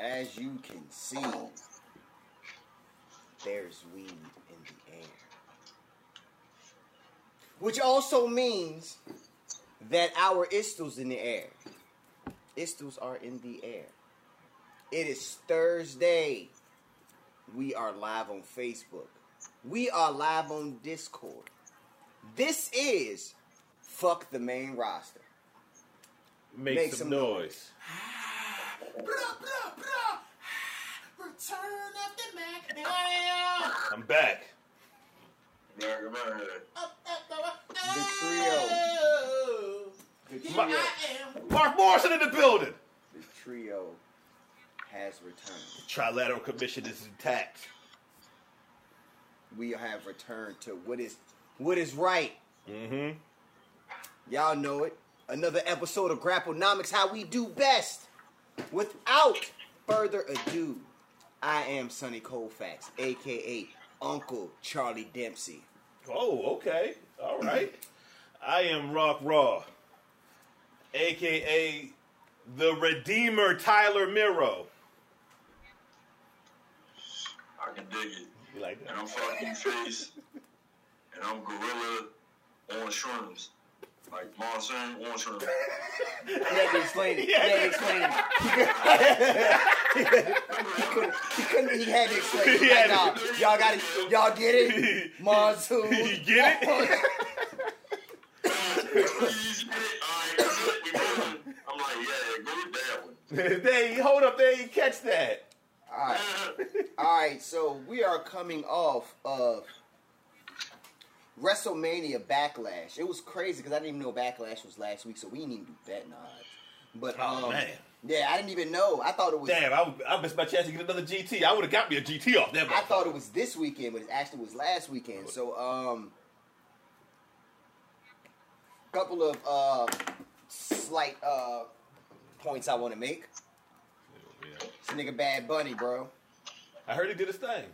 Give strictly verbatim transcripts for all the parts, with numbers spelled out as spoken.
As you can see, there's weed in the air. Which also means that our Istil's in the air. Istil's are in the air. It is Thursday. We are live on Facebook. We are live on Discord. This is Fuck the Main Roster. Make, Make some, some noise. noise. Blah, blah, blah. Return of the Mac. I'm back. The trio. The trio. My, Mark Morrison in the building. The trio has returned. The Trilateral Commission is intact. We have returned to what is what is right. Mm-hmm. Y'all know it. Another episode of Grapplenomics, how we do best. Without further ado, I am Sonny Colfax, a k a. Uncle Charlie Dempsey. Oh, okay. All right. I am Rock Raw, a k a. The Redeemer Tyler Miro. I can dig it. You like that? And I'm fucking face. And I'm gorilla on shrooms. Like Monsoon on shrooms. He had to explain it. He had to explain it. He couldn't. He had to explain it. He had like, to. Nah, y'all got it. Y'all get it? Monsoon. You get it? I'm like, yeah, go with that one. They hold up, they ain't catch that. Alright. Alright, so we are coming off of WrestleMania Backlash. It was crazy because I didn't even know Backlash was last week, so we didn't even do betting odds. But oh, um, man. Yeah, I didn't even know. I thought it was. Damn, I, I missed my chance to get another G T. I would have got me a G T off that. I thought it was this weekend, but it actually was last weekend. So, um, couple of uh, slight uh, points I want to make. Yeah. This nigga Bad Bunny, bro. I heard he did his thing.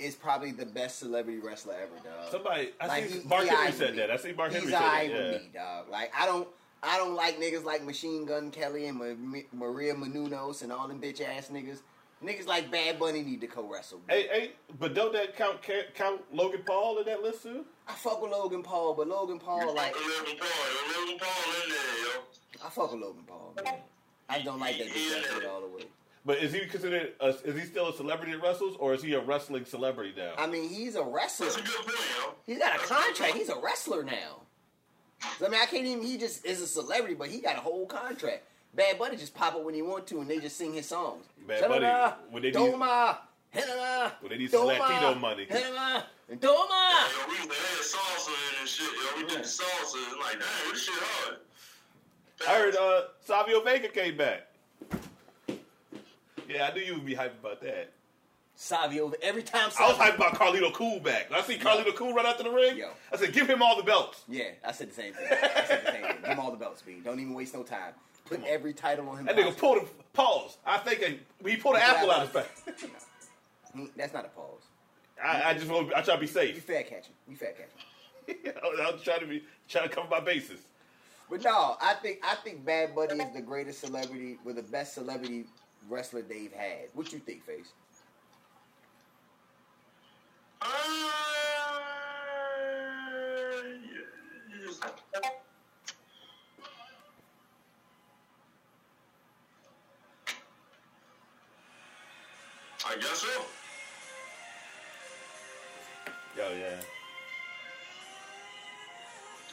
Is probably the best celebrity wrestler ever, dog. Somebody, I like, see he, Mark he Henry said me. that. I see Mark He's Henry said that. He's all right with me, dog. Like I don't, I don't like niggas like Machine Gun Kelly and Ma- Maria Menounos and all them bitch ass niggas. Niggas like Bad Bunny need to co-wrestle. Hey, hey, but don't that count count Logan Paul in that list too? I fuck with Logan Paul, but Logan Paul like Logan Paul, Logan Paul in there, yo. I fuck with Logan Paul, man. I don't like that bitch all the way. But is he considered? A, is he still a celebrity that wrestles, or is he a wrestling celebrity now? I mean, he's a wrestler. That's a good point, yo. He's got a contract. He's a wrestler now. So, I mean, I can't even. He just is a celebrity, but he got a whole contract. Bad Bunny just pop up when he want to, and they just sing his songs. Bad Bunny, when they do Doma, Henna, when they need some Latino money, Henna, and Doma. Yo, we had salsa and shit. Yo, we did salsa. Like, damn, this shit hard. I heard uh, Savio Vega came back. Yeah, I knew you would be hyped about that. Savio, every time Savio, I was hyped about Carlito Cool back. When I see Carlito yo. Cool run out to the ring, yo. I said, give him all the belts. Yeah, I said the same thing. I said the same thing. Give him all the belts, B. Don't even waste no time. Put every title on him. That possible. Nigga pulled a pause. I think a, he pulled an apple out of his face. No. That's not a pause. I, I just want. I try to be safe. You fat catching. You fat catching. I'm trying to be trying to cover my bases. But no, I think I think Bad Bunny is the greatest celebrity, or the best celebrity wrestler they've had. What you think, Face? Uh, yeah. I guess so. Oh, yeah.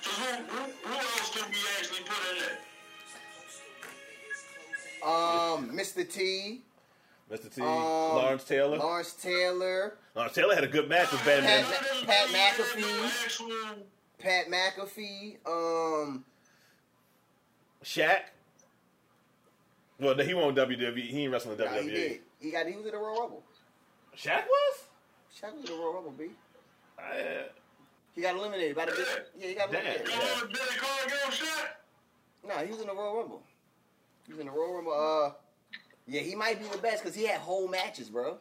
So who, who, who else can we actually put in there? Um, Mister T. Mister T. Um, Lawrence Taylor. Lawrence Taylor. Lawrence Taylor had a good match with Bad Bunny. Pat, Pat McAfee. Pat McAfee. Um, Shaq. Well, he won W W E. He ain't wrestling W W E. Nah, he did. He got. He was in the Royal Rumble. Shaq was. Shaq was in the Royal Rumble. B. I, uh, he got eliminated by the big. Yeah, he got eliminated. Damn. No, he was in the Royal Rumble. He was in the Royal Rumble. Uh, yeah, he might be the best because he had whole matches, bro.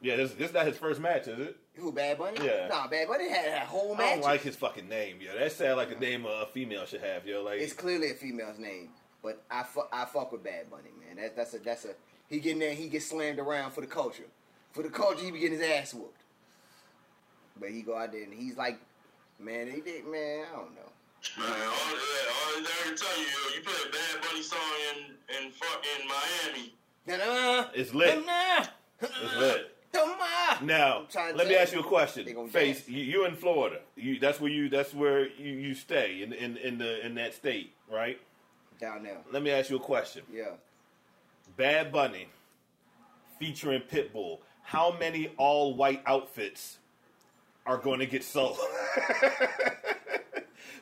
Yeah, this this not his first match, is it? Who, Bad Bunny? Yeah. Nah, Bad Bunny had a whole match. I don't like his fucking name, yo. That sounds like a name a female should have, yo. Like, it's clearly a female's name. But I fuck, I fuck with Bad Bunny, man. That's that's a that's a he getting there. He gets slammed around for the culture. For the culture, he be getting his ass whooped. But he go out there and he's like, man, they did, man. I don't know. Man, all that, all that, tell you, yo, you play a Bad Bunny song in in in Miami. Da-da. It's lit. Da-da. It's lit. Now, let me ask you a question. Face, you, you in Florida. You, that's where you. That's where you, you stay in, in in the in that state, right? Down there. Let me ask you a question. Yeah. Bad Bunny featuring Pitbull. How many all-white outfits are going to get sold?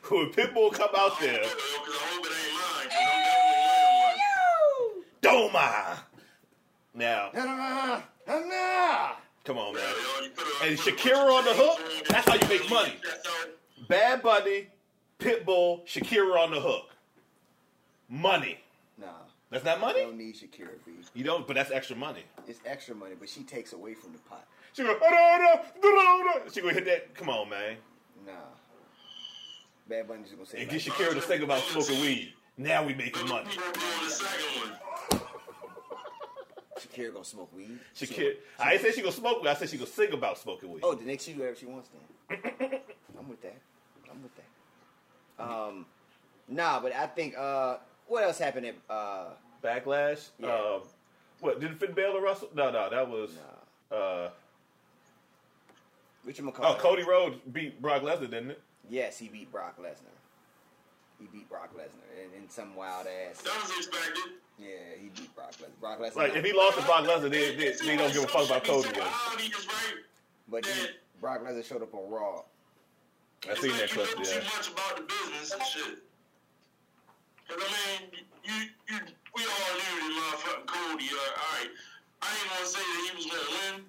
When Pitbull come out there, Doma. Now. Come on, man. And Shakira on the hook, that's how you make money. Bad Bunny, Pitbull, Shakira on the hook. Money. Nah. That's not money? You don't need Shakira, B. You don't, but that's extra money. It's extra money, but she takes away from the pot. She go, she gonna hit that. Come on, man. Nah. Bad Bunny's gonna say. And get Shakira to think about smoking weed. Now we making money. Shakira gonna smoke weed. Shakira, I didn't say she gonna smoke weed. I said she gonna sing about smoking weed. Oh, the next she do whatever she wants then. I'm with that. I'm with that. Um, nah, but I think uh, what else happened at uh, Backlash? Yeah. Uh, what did Finn Balor wrestle? No, no, that was nah. uh, Richard McCall. Oh, Cody Rhodes beat Brock Lesnar, didn't it? Yes, he beat Brock Lesnar. He beat Brock Lesnar in, in some wild ass. That was expected. Yeah, he beat Brock Lesnar. Brock Lesnar. Like, if he lost to Brock Lesnar, they, they, they don't give a fuck about Cody. But then Brock Lesnar showed up on Raw. I seen that clip, yeah. Too much about the business and shit. Cause I mean, you, you, we all knew that motherfucking Cody. Uh, all right, I ain't gonna say that he was gonna win,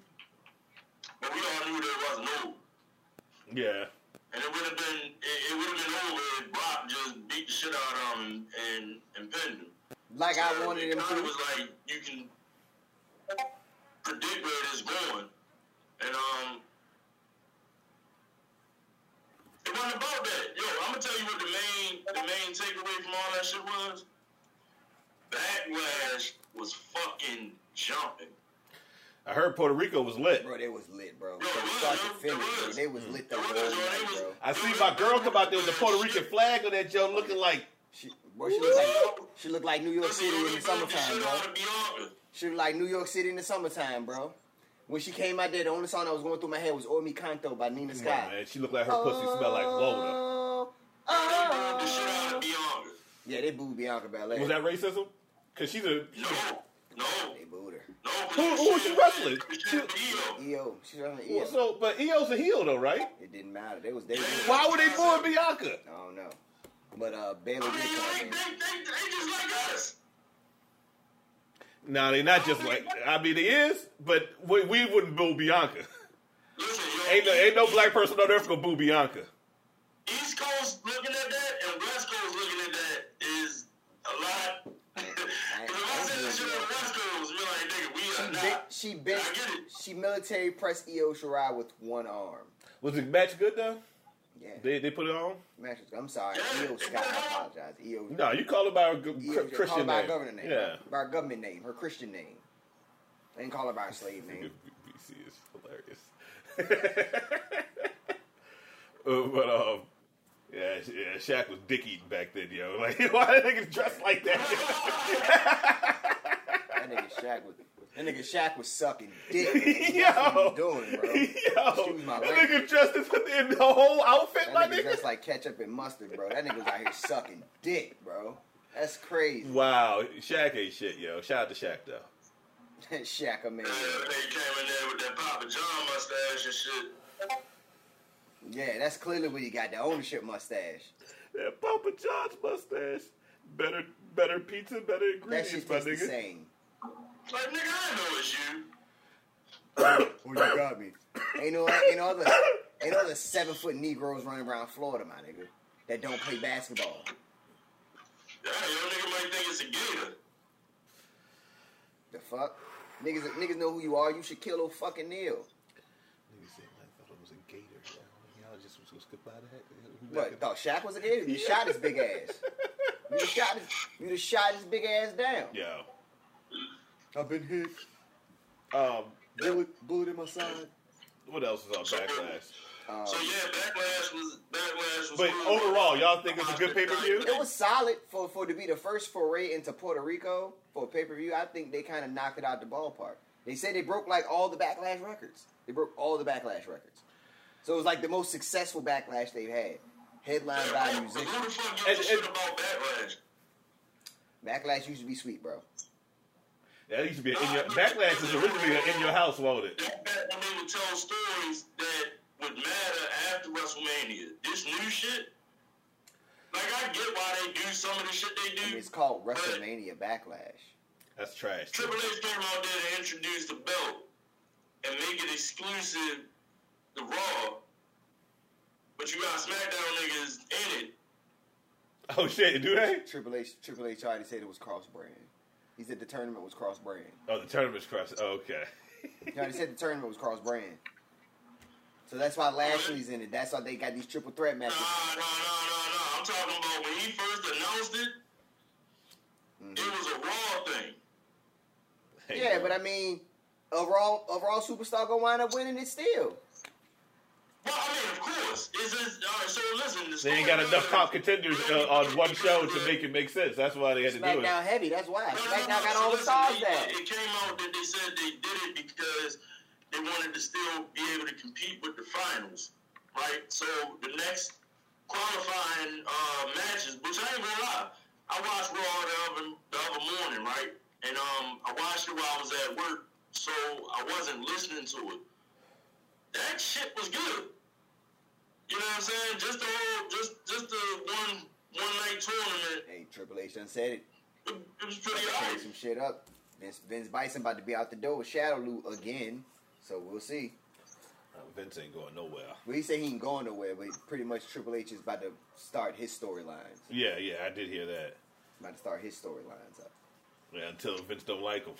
but we all knew that it wasn't over. Yeah. And it would have been, it, it would have been over if Brock just beat the shit out of him and and pinned him. Like so I wanted him to. It was like you can predict where it's going, and um, it wasn't about that. Yo, I'm gonna tell you what the main the main takeaway from all that shit was. Backlash was fucking jumping. I heard Puerto Rico was lit. Bro, they was lit, bro. Yo, from start to finish, they was lit the whole night, bro. I see my girl come out there with the Puerto Rican flag on that Joe, looking like. She, boy, she looked like she looked like New York City in the summertime, bro. She looked like New York City in the summertime, bro. When she came out there, the only song that was going through my head was "O Mi Canto" by Nina Scott. Man, she looked like her oh, pussy smelled like Lola. Oh. Yeah, they booed Bianca Belair. Was that racism? Cause she's a no, no. They booed her. No, who, who was she wrestling? She, E O. She's wrestling E O. Well, so, but E O's a heel though, right? It didn't matter. They was they. Why were they booing Bianca? I don't know. But uh, Baylor I mean, did come they, in. They, they, they just like us. Nah, they not just like. I mean, they is, but we, we wouldn't boo Bianca. Listen, yo, ain't no, ain't no black person on earth gonna boo Bianca. East Coast looking at that and West Coast looking at that is a lot. If I said this shit on the West Coast, we're like, nigga, we are not. Bent, she bent, she military pressed Io Shirai with one arm. Was the match good though? Yeah. They they put it on? I'm sorry. E O Scott. I apologize. E O No, you call her by her Christian name. Call her by her government name. Yeah. By her government name. Her Christian name. I didn't call her by her slave name. B C is hilarious. uh, but, um, yeah, yeah, Shaq was dick eating back then, yo. Like, why did niggas dress like that? That nigga Shaq was... That nigga Shaq was sucking dick. Yo, what you doing, bro? Yo, my that nigga dressed in the whole outfit, that my nigga. Dressed like ketchup and mustard, bro. That nigga was out here sucking dick, bro. That's crazy. Wow, Shaq ain't shit, yo. Shout out to Shaq though. Shaq, man. They came in there with that Papa John mustache and shit. Yeah, that's clearly where you got the ownership mustache. That Papa John's mustache, better, better pizza, better ingredients, that shit my nigga. The same. Like, nigga, I know it's you. Oh, you got me. Ain't no, ain't no other, ain't no other seven-foot Negroes running around Florida, my nigga, that don't play basketball. Yeah, yo, nigga might think it's a gator. The fuck? Niggas, niggas know who you are. You should kill a fucking Neil. Niggas said, I thought it was a gator. Y'all just was justify that. What? No, Shaq was an idiot. You shot his big ass. You just shot his, you just shot his big ass down. Yeah. I've been hit. Um, bullet, bullet in my side. What else is on Backlash? Um, so yeah, Backlash was Backlash was. But cool. Overall, y'all think it's a good pay per view? It was solid for for to be the first foray into Puerto Rico for a pay per view. I think they kind of knocked it out the ballpark. They said they broke like all the Backlash records. They broke all the Backlash records. So it was like the most successful Backlash they've had, headlined yeah, by musicians. Who the fuck gives a shit about Backlash? Backlash used to be sweet, bro. That used to be an in your, Backlash is originally an in your house, wasn't it? They would tell stories that would matter after WrestleMania. This new shit, like I get why they do some of the shit they do. I mean, it's called WrestleMania Backlash. That's trash. Triple H came out there to introduce the belt and make it exclusive to Raw, but you got SmackDown niggas in it. Oh shit, do they? Triple H, Triple H already said it was cross-brand. He said the tournament was cross-brand. Oh, the tournament's cross. Oh, okay. He already said the tournament was cross-brand. So that's why Lashley's in it. That's why they got these triple threat matches. Nah, nah, nah, nah, nah. I'm talking about when he first announced it. Mm-hmm. It was a Raw thing. Hey, yeah, man. But I mean, a Raw, a Raw superstar gonna wind up winning it still. Well, I mean, of course. It's just, all right, so listen, the they ain't got enough top contenders uh, on one show to make it make sense. That's why they had to do it. SmackDown heavy, that's why. No, SmackDown no, no, got so all the stars there. It came out that they said they did it because they wanted to still be able to compete with the finals, right? So the next qualifying uh, matches, which I ain't gonna lie, I watched Raw the other, the other morning, right? And um, I watched it while I was at work, so I wasn't listening to it. That shit was good. You know what I'm saying? Just the whole, just just the one one night tournament. Hey, Triple H done said it. It, it was pretty alright. Some shit up. Vince, Vince Bison about to be out the door with Shadow Loot again, so we'll see. Uh, Vince ain't going nowhere. Well, he said he ain't going nowhere, but pretty much Triple H is about to start his storylines. Yeah, yeah, I did hear that. About to start his storylines up. Yeah, until Vince don't like him.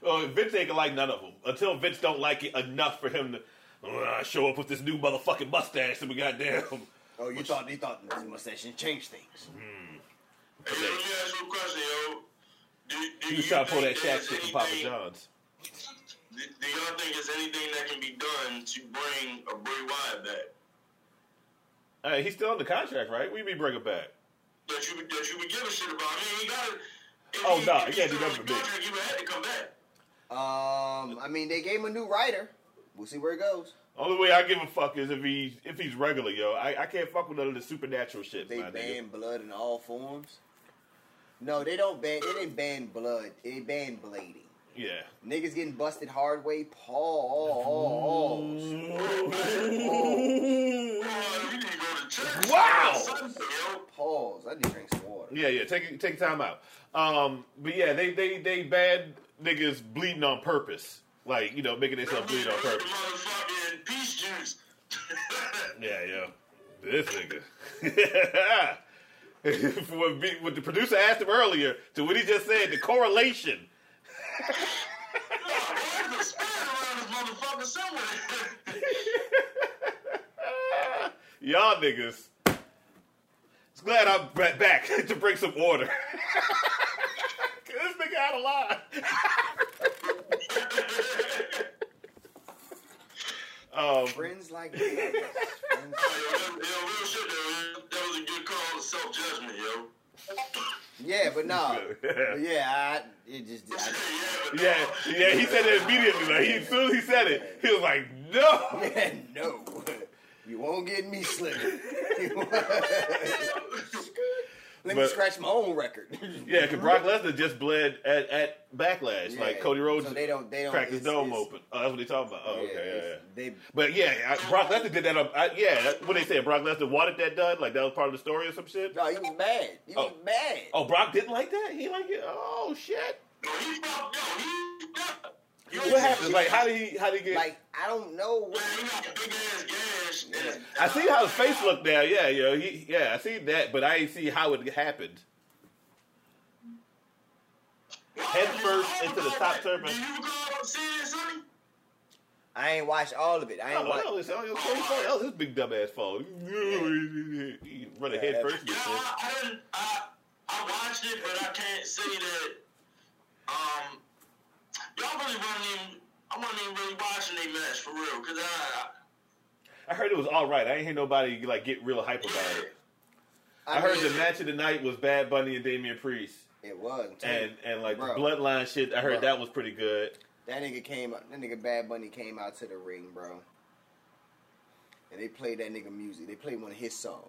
Well, Vince ain't gonna like none of them. Until Vince don't like it enough for him to uh, show up with this new motherfucking mustache that we got down. Oh, you Which, thought you thought this mustache changed things. Mm. Hey, let me ask you a question, yo. Do, do you, you trying to pull that Shaq shit from Papa John's. Do, do y'all think there's anything that can be done to bring a Bray Wyatt back? Hey, he's still on the contract, right? What do you mean bring him back? That you, that you would give a shit about. I mean, he got it. If oh, he, no, he can't do nothing for me. You would have to come back. Um, I mean, they gave him a new writer. We'll see where it goes. Only way I give a fuck is if he's, if he's regular, yo. I, I can't fuck with none of the supernatural shit. They ban blood in all forms? No, they don't ban... They didn't ban blood. They banned blading. Yeah. Niggas getting busted hard way. Paws. Wow! Pause. I need to drink some water. Yeah, yeah. Take take time out. Um, but yeah, they they they bad niggas bleeding on purpose. Like, you know, making themselves bleed on purpose. Motherfucking peace juice. Yeah, yeah. This nigga. what, what the producer asked him earlier to what he just said, the correlation. There's a spider around this motherfucker somewhere. Y'all niggas. It's glad I'm back to bring some order. This nigga out of line. um, Friends like this. Yo, real shit, though. That was a good call to self-judgment, yo. Yeah, but no. But yeah, I, it just. I, yeah, yeah, yeah. He said it immediately. Like, he, as soon as he said it, he was like, "No, yeah, no, you won't get me slipping." Let but, me scratch my own record. Yeah, because Brock Lesnar just bled at, at Backlash, yeah, like Cody Rhodes. So they don't, they don't crack his dome open. Oh, that's what they talking about. Oh, yeah, okay, yeah, yeah. They, but yeah, I, Brock Lesnar did that. Up, I, yeah, when they said Brock Lesnar wanted that done, like that was part of the story or some shit. No, he was mad. He oh. was mad. Oh, Brock didn't like that. He like it. Oh shit. What happened? Like, how did he? How did he get? Like, I don't know. What yeah. I see how his face looked now. Yeah, yo, he, yeah, I see that, but I ain't see how it happened. Head first into the top turban. Do you recall seeing this, honey? I ain't watched all of it. I ain't watched. No, no, it's all your fault. All this big dumbass fault. You run ahead first. Yeah, I, I, I watched it, but I can't say that. Um, y'all really wasn't even. I wasn't even really watching they match for real, cause I. I heard it was all right. I ain't hear nobody like get real hype about yeah. it. I, I heard mean, the match of the night was Bad Bunny and Damian Priest. It was, too. and and like bro. the bloodline shit. I heard bro. that was pretty good. That nigga came up. That nigga Bad Bunny came out to the ring, bro. And they played that nigga music. They played one of his songs,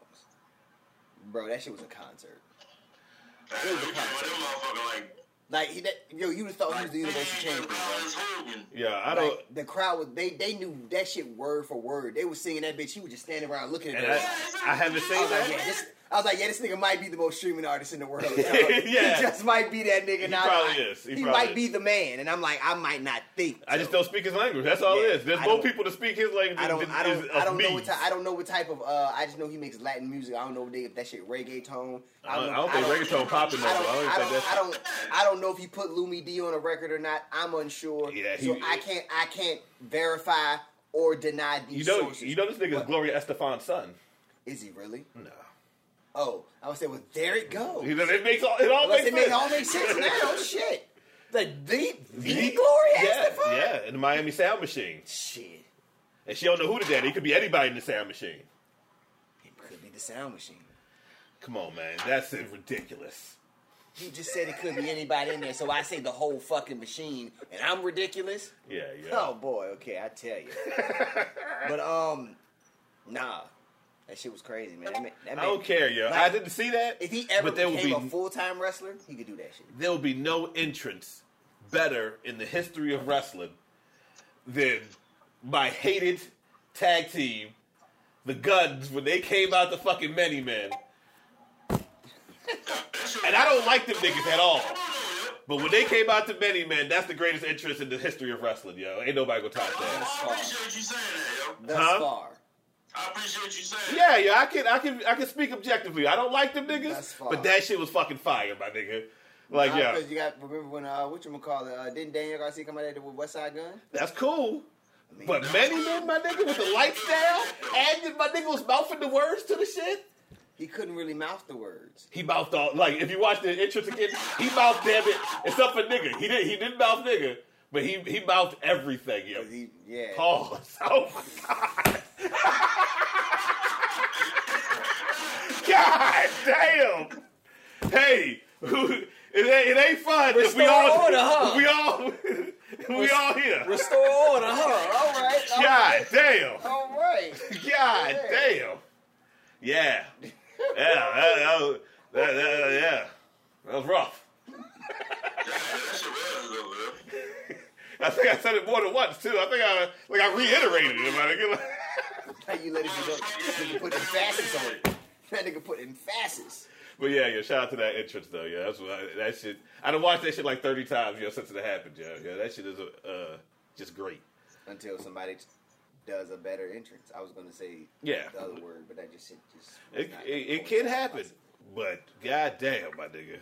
bro. That shit was a concert. It was a concert. Like he, that, yo, you just thought like, he was the universal champion. Bro. Yeah, I don't. Like, the crowd was they they knew that shit word for word. They was singing that bitch. He was just standing around looking at. And I, I haven't seen I that. Like, yeah, this, I was like, yeah, this nigga might be the most streaming artist in the world. Like, yeah. He just might be that nigga. He now, probably like, is. He, he probably might is. be the man. And I'm like, I might not think. So. I just don't speak his language. That's all yeah, it is. There's more people to speak his language. I don't. Than, I don't. I don't know what. T- I don't know what type of. Uh, I just know he makes Latin music. I don't know if that shit reggaeton. I don't, I don't, I don't think reggaeton popping though. I don't. I don't, think I, don't, I, don't I don't know if he put Lumi D on a record or not. I'm unsure. Yeah, he, so I can't. I can't verify or deny these. You know. Sources. You know this nigga is Gloria Estefan's son. Is he really? No. Oh, I would say, well, there it goes. You know, it makes all it all makes it sense. It all makes sense now. Shit, like the the, the Gloria yeah, Estefan. Yeah, in the Miami Sound Machine. Shit, and she don't know who the daddy. It could be anybody in the Sound Machine. It could be the Sound Machine. Come on, man, that's ridiculous. You just said it could be anybody in there, so I say the whole fucking machine, and I'm ridiculous. Yeah, yeah. Oh boy, okay, I tell you. But um, nah. That shit was crazy, man. That made, that made, I don't care, yo. Like, I didn't see that. If he ever became a full-time wrestler, he could do that shit. There will be no entrance better in the history of wrestling than my hated tag team, the Guns, when they came out the fucking Many Men. And I don't like them niggas at all. But when they came out the Many Men, that's the greatest entrance in the history of wrestling, yo. Ain't nobody gonna talk that. I appreciate you saying that, yo. Thus far. I appreciate you saying. Yeah, yeah, I can, I can, I can speak objectively. I don't like them niggas, but that shit was fucking fire, my nigga. Like, nah, yeah, you got remember when uh, what you gonna call it? Uh, didn't Daniel Garcia come out there with West Side Gun? That's cool, I mean, but Many Men, my nigga, with the lifestyle, and my nigga was mouthing the words to the shit. He couldn't really mouth the words. He mouthed all like if you watch the entrance again, he mouthed damn it, except for nigga. He didn't, he didn't mouth nigga, but he he mouthed everything. Yo, he, yeah. Pause. Oh my god. God damn! Hey, it, it ain't fun. Restore we all, order, huh? We all, we Rest, all here. Restore order, huh? All right. All God right. damn! All right. God yeah. damn! Yeah, yeah, that, that was, that, that, yeah. That was rough. I think I said it more than once too. I think I like I reiterated it. Like, how you let it be done? Nigga put emphasis on it. That nigga put emphasis. But yeah, yeah, shout out to that entrance though. Yeah, that's what I, that shit. I done watched that shit like thirty times, yo, since it happened, yo. Yeah, that shit is uh, just great. Until somebody does a better entrance. I was gonna say yeah. the other word, but that just shit just. It, it, it can happen, possible. But goddamn, my nigga,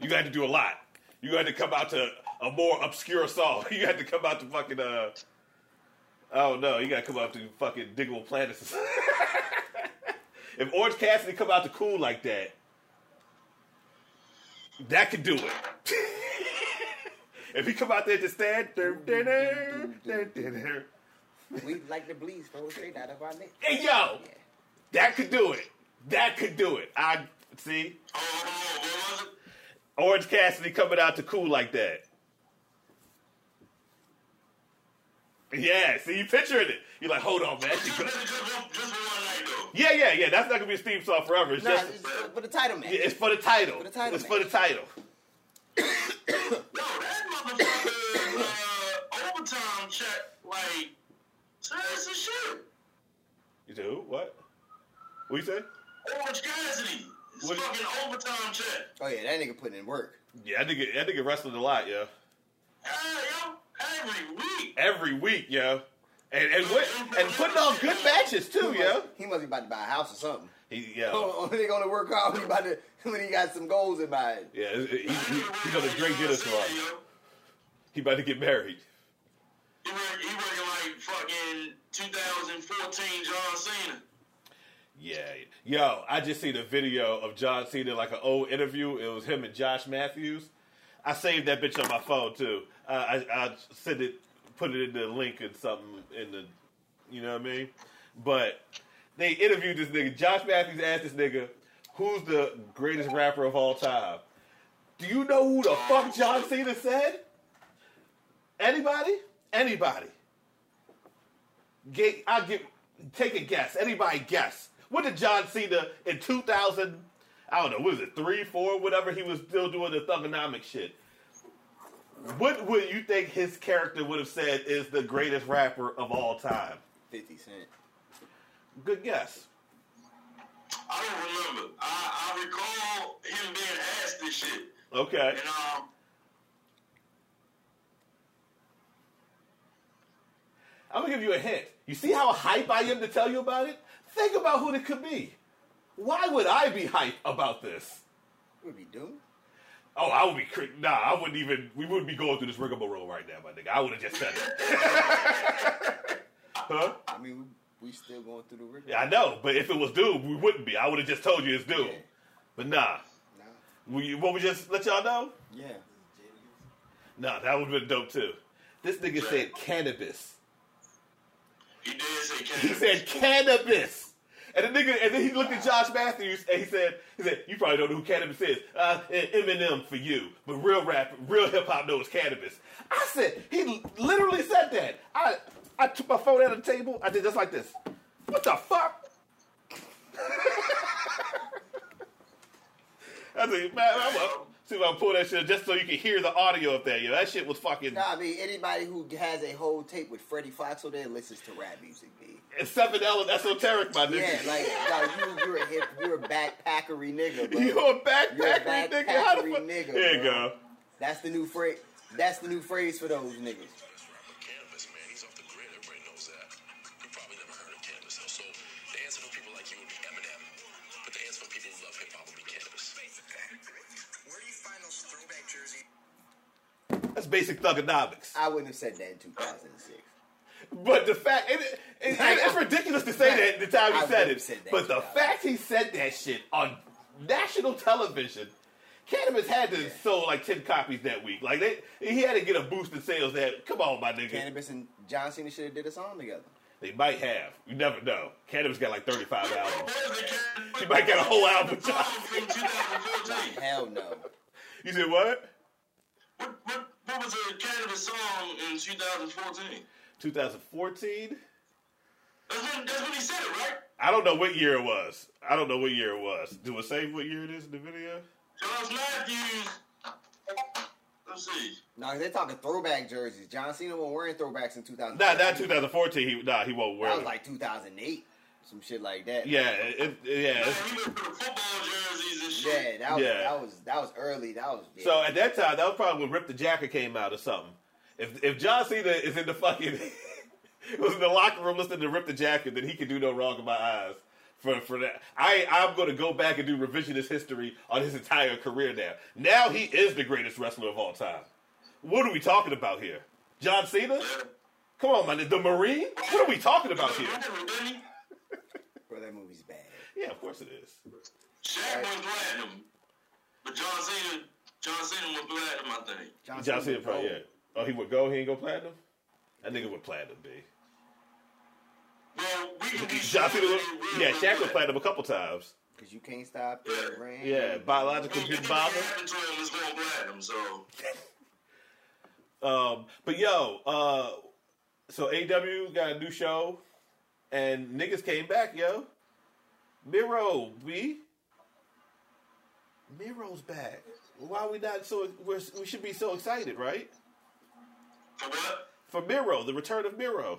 you got to do a lot. You had to come out to a more obscure song. You had to come out to fucking uh. Oh no, you gotta come out to fucking Digable Planet. If Orange Cassidy come out to Cool like that, that could do it. If he come out there to stand, we like the bleeds flow straight out of our neck. Hey yo, yeah. that could do it. That could do it. I see. Orange Cassidy coming out to Cool like that. Yeah, see, you picturing it. You're like, hold on, man. Just, just, just, just one yeah, yeah, yeah. That's not going to be a theme song forever. It's nah, just it's for the title, man. Yeah, it's for the title. For the title it's man. for the title. Yo, that motherfucker, uh, overtime check, like, serious as shit. You do? What? What you say? Orange Cassidy. It's what? Fucking overtime check. Oh, yeah, that nigga putting in work. Yeah, that nigga, that nigga wrestling a lot, yo. Hey, yo. Every week. Every week, yo. And and, and putting on good matches, too, he must, yo. He must be about to buy a house or something. He, yeah. They're going to work hard when he, about to, when he got some goals in mind. Yeah, he's he, he, he going to drink dinner tomorrow. He about to get married. He working like fucking two thousand fourteen John Cena. Yeah. Yo, I just see the video of John Cena, like an old interview. It was him and Josh Matthews. I saved that bitch on my phone, too. Uh, I, I sent it, put it in the link and something in the, you know what I mean? But they interviewed this nigga. Josh Matthews asked this nigga, who's the greatest rapper of all time? Do you know who the fuck John Cena said? Anybody? Anybody. Get, I'll get, take a guess. Anybody guess. What did John Cena in two thousand, I don't know, what was it, three, four, whatever, he was still doing the thugonomic shit. What would you think his character would have said is the greatest rapper of all time? fifty Cent. Good guess. I don't remember. I, I recall him being asked this shit. Okay. And, um, I'm going to give you a hint. You see how hype I am to tell you about it? Think about who it could be. Why would I be hype about this? What would we do? Oh, I would be... Cr- nah, I wouldn't even... We wouldn't be going through this rigmarole right now, my nigga. I would have just said it. Huh? I mean... We still going through the river. Yeah, I know, but if it was Doom, we wouldn't be. I would have just told you it's Doom. Yeah. But nah. Nah. We, what we just let y'all know? Yeah. Nah, that would have been dope too. This nigga yeah. said cannabis. He did say cannabis. He said cannabis. And the nigga, and then he looked at Josh Matthews and he said, he said, you probably don't know who cannabis is. Uh, Eminem for you. But real rap, real hip hop knows cannabis. I said, he literally said that. I... I took my phone out of the table. I did just like this. What the fuck? I said, man, I'm up. See if I can pull that shit just so you can hear the audio of that. You know, that shit was fucking... Nah, I mean, anybody who has a whole tape with Freddie Fox on there listens to rap music, B. It's something else esoteric, my nigga. Yeah, like, like you, you're a hip, you're a backpackery nigga, bro. You're a backpackery, you're a backpackery nigga? How the fuck? Nigga, there you bro. Go. That's the new phrase. That's the new phrase for those niggas. That's basic thugonomics. I wouldn't have said that in two thousand six. But the fact... It, it, it, it's ridiculous to say that the time he said it. Said that but the fact he said that shit on national television... Cannabis had to yeah. sell like ten copies that week. Like they, he had to get a boost in sales that... Come on, my nigga. Cannabis and John Cena should have did a song together. They might have. You never know. Cannabis got like thirty-five albums. She might got a whole album, John. Hell no. You said what? What, what? What was a cannabis song in twenty fourteen? twenty fourteen? That's when, that's when he said it, right? I don't know what year it was. I don't know what year it was. Do it say what year it is in the video? Josh Matthews. Let's see. Nah, they're talking throwback jerseys. John Cena wasn't wearing throwbacks in two thousand fourteen. Nah, not two thousand fourteen. He, nah, he wasn't wearing. That was like two thousand eight. Some shit like that. Yeah, it, yeah. Man, he went for the football jerseys and shit. Yeah, that was yeah. that was that was early. That was yeah. So at that time, that was probably when Rip the Jacker came out or something. If if John Cena is in the fucking was in the locker room listening to Rip the Jacker, then he can do no wrong in my eyes. For for that, I I'm going to go back and do revisionist history on his entire career now. Now he is the greatest wrestler of all time. What are we talking about here? John Cena? Come on, man, the Marine? What are we talking about here? Bro, that movie's bad. Yeah, of course it is. Shaq was platinum, but John Cena, John Cena was platinum, I think. John, John Cena probably, yeah. Oh, he would go, he ain't go platinum? That nigga would platinum, B. Well, we can be John Cena was, yeah, Shaq was platinum a couple times. Because you can't stop the brand. Yeah, biological good bother. Um, but yo, uh, so A E W got a new show. And niggas came back, yo. Miro, we. Miro's back. Why we not so... We're, we should be so excited, right? For what? For Miro, the return of Miro.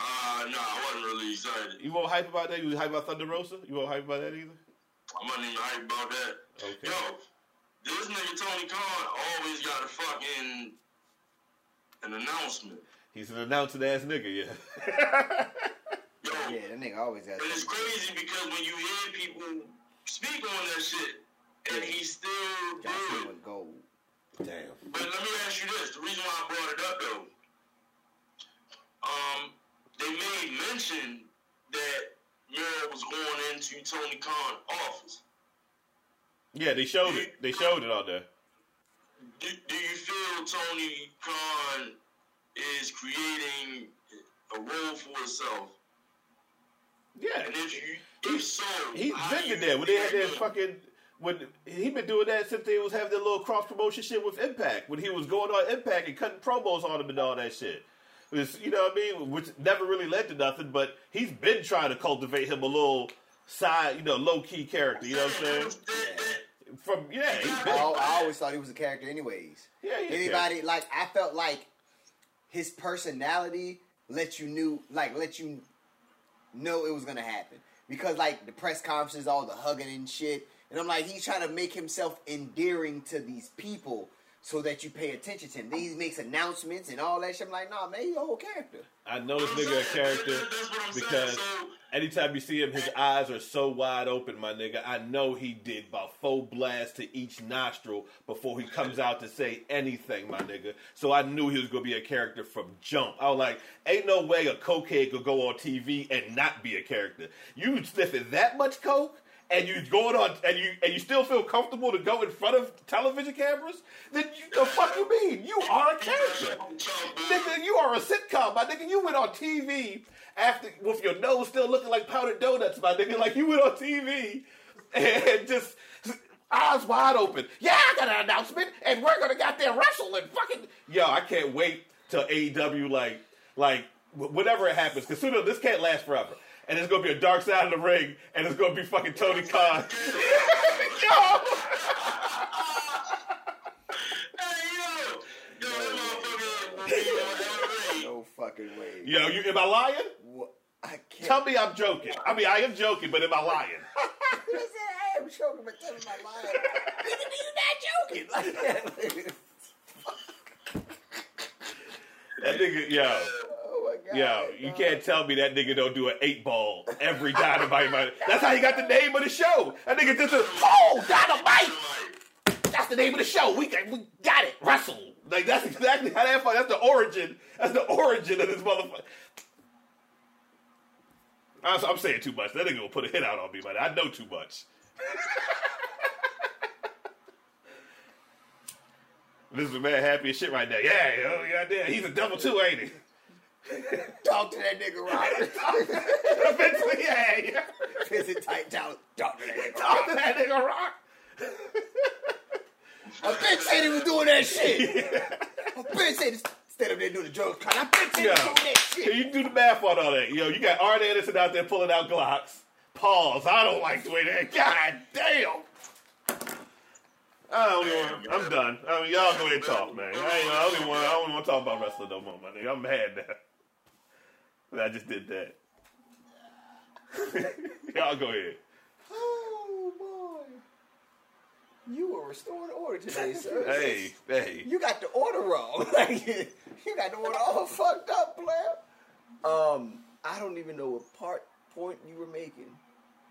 Uh, no, I wasn't really excited. You won't hype about that? You hype about Thunder Rosa? You won't hype about that either? I'm not even hype about that. Okay. Yo, this nigga Tony Khan always got a fucking... an announcement. He's an announcing-ass nigga, yeah. Yeah, that nigga always has. But it's crazy because when you hear people speak on that shit, and yeah. he still John Cena was gold. Damn. But let me ask you this: the reason why I brought it up though, um, mentioned that Miro was going into Tony Khan's office. Yeah, they showed do it. You, they showed it out there. Do, do you feel Tony Khan is creating a role for himself? Yeah. And if you, if so, he's been you there when they had that fucking. When he been doing that since they was having that little cross promotion shit with Impact, when he was going on Impact and cutting promos on him and all that shit. It was, you know what I mean? Which never really led to nothing, but he's been trying to cultivate him a little side, you know, low key character. You know what I'm saying? Yeah. From yeah, he's been. I, I always thought he was a character, anyways. Yeah, he's anybody like I felt like his personality let you knew, like let you know it was gonna happen because like the press conferences, all the hugging and shit. And I'm like, he's trying to make himself endearing to these people so that you pay attention to him. Then he makes announcements and all that shit. I'm like, nah, man, he's a whole character. I know this nigga a character because anytime you see him, his eyes are so wide open, my nigga. I know he did about four blasts to each nostril before he comes out to say anything, my nigga. So I knew he was going to be a character from jump. I was like, ain't no way a cokehead could go on T V and not be a character. You sniffing that much coke? And you going on, and you and you still feel comfortable to go in front of television cameras? Then you, the fuck you mean? You are a character, nigga. You are a sitcom, my nigga. You went on T V after with your nose still looking like powdered donuts, my nigga. Like you went on T V and just eyes wide open. Yeah, I got an announcement, and we're gonna goddamn wrestle and fucking yo. I can't wait till A E W like like whenever it happens, because sooner this can't last forever. And it's going to be a dark side of the ring, and it's going to be fucking Tony Khan. Yo! Hey, yo! Yo, that motherfucker. No fucking way. Yo, you, am I lying? What? I can't. Tell me I'm joking. I mean, I am joking, but am I lying? You said I am joking, but tell me I'm lying. You're not joking. Like that. That nigga, yo. God, yo, you God. Can't tell me that nigga don't do an eight ball every Dynamite. That's how he got the name of the show. That nigga just said, oh, Dynamite! That's the name of the show. We got, we got it. Wrestle. Like, that's exactly how that fucking, that's the origin. That's the origin of this motherfucker. I'm, I'm saying too much. That nigga will put a hit out on me, buddy. I know too much. This is a man happy as shit right now. Yeah, yo, goddamn. He's a devil too, ain't he? Talk to that nigga, Robert. Eventually, yeah, yeah. Visit tight down. Talk to that nigga. Talk to that nigga, Rock. I been saying he was doing that shit. Yeah. I been saying this. Instead of there doing the drugs, I been saying he was doing that shit. You do the math on all that. Yo, you got Arn Anderson out there pulling out Glocks. Pause. I don't like the way that. God damn. I don't even want to, I'm done. I mean, y'all go ahead and talk, man. I don't even want. I don't want to talk about wrestling no more, my nigga. I'm mad now. I just did that. Y'all go ahead. Oh, boy. You were restored order today, sir. Hey, hey. You got the order wrong. You got the order all fucked up, player. Um, I don't even know what part point you were making,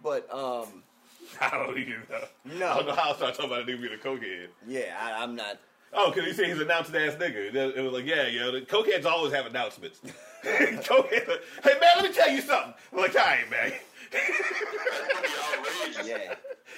but um, I don't even know. No. I don't know how I started talking about a nigga being a cokehead. Yeah, I, I'm not. Oh, because you say he's an announcing ass nigga. It was like, yeah, yo, the cokeheads always have announcements. Cokeheads, like, hey, man, let me tell you something. I'm like, all right, man. Yeah.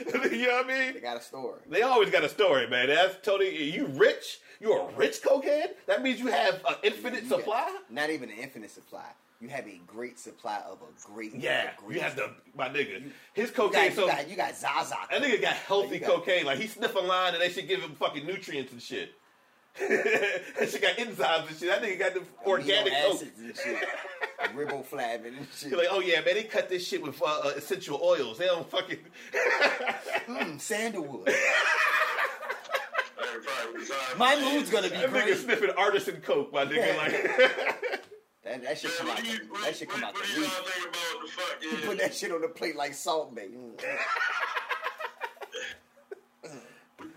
You know what I mean? They got a story. They always got a story, man. That's Tony, you rich? You're a rich cokehead? That means you have an infinite yeah, supply? Got, not even an infinite supply. You have a great supply of a great... Yeah, a great you have the... My nigga, you, his cocaine... You got, so, you, got, you got Zaza. That nigga got healthy got, cocaine. Like, he sniff a line and they should give him fucking nutrients and shit. That shit got enzymes and shit. That nigga got the organic coke. And shit. Riboflavin and shit. You're like, oh yeah, man, they cut this shit with uh, uh, essential oils. They don't fucking... mm, sandalwood. My mood's gonna be that great. That nigga sniffing artisan coke, my nigga. Yeah. Like... That, that shit come out. That shit come out. You put that shit on the plate like salt, baby. Mm. What y'all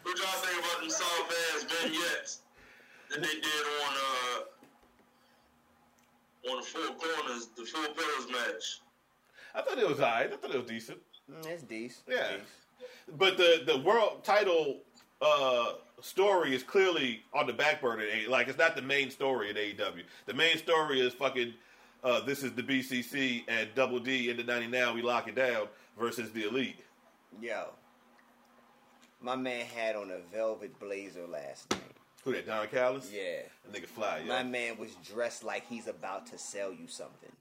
think about them soft ass vignettes that they did on uh on the Four Corners, the Four Pillars match? I thought it was alright. I thought it was decent. Mm, that's decent. Yeah, that's decent. But the the world title uh. story is clearly on the back burner. Like, it's not the main story in A E W. The main story is fucking Uh, this is the B C C at Double D in the ninety-nine. We lock it down versus the Elite. Yo, my man had on a velvet blazer last night. Who that, Don Callis? Yeah. That nigga fly, yo. My man was dressed like he's about to sell you something.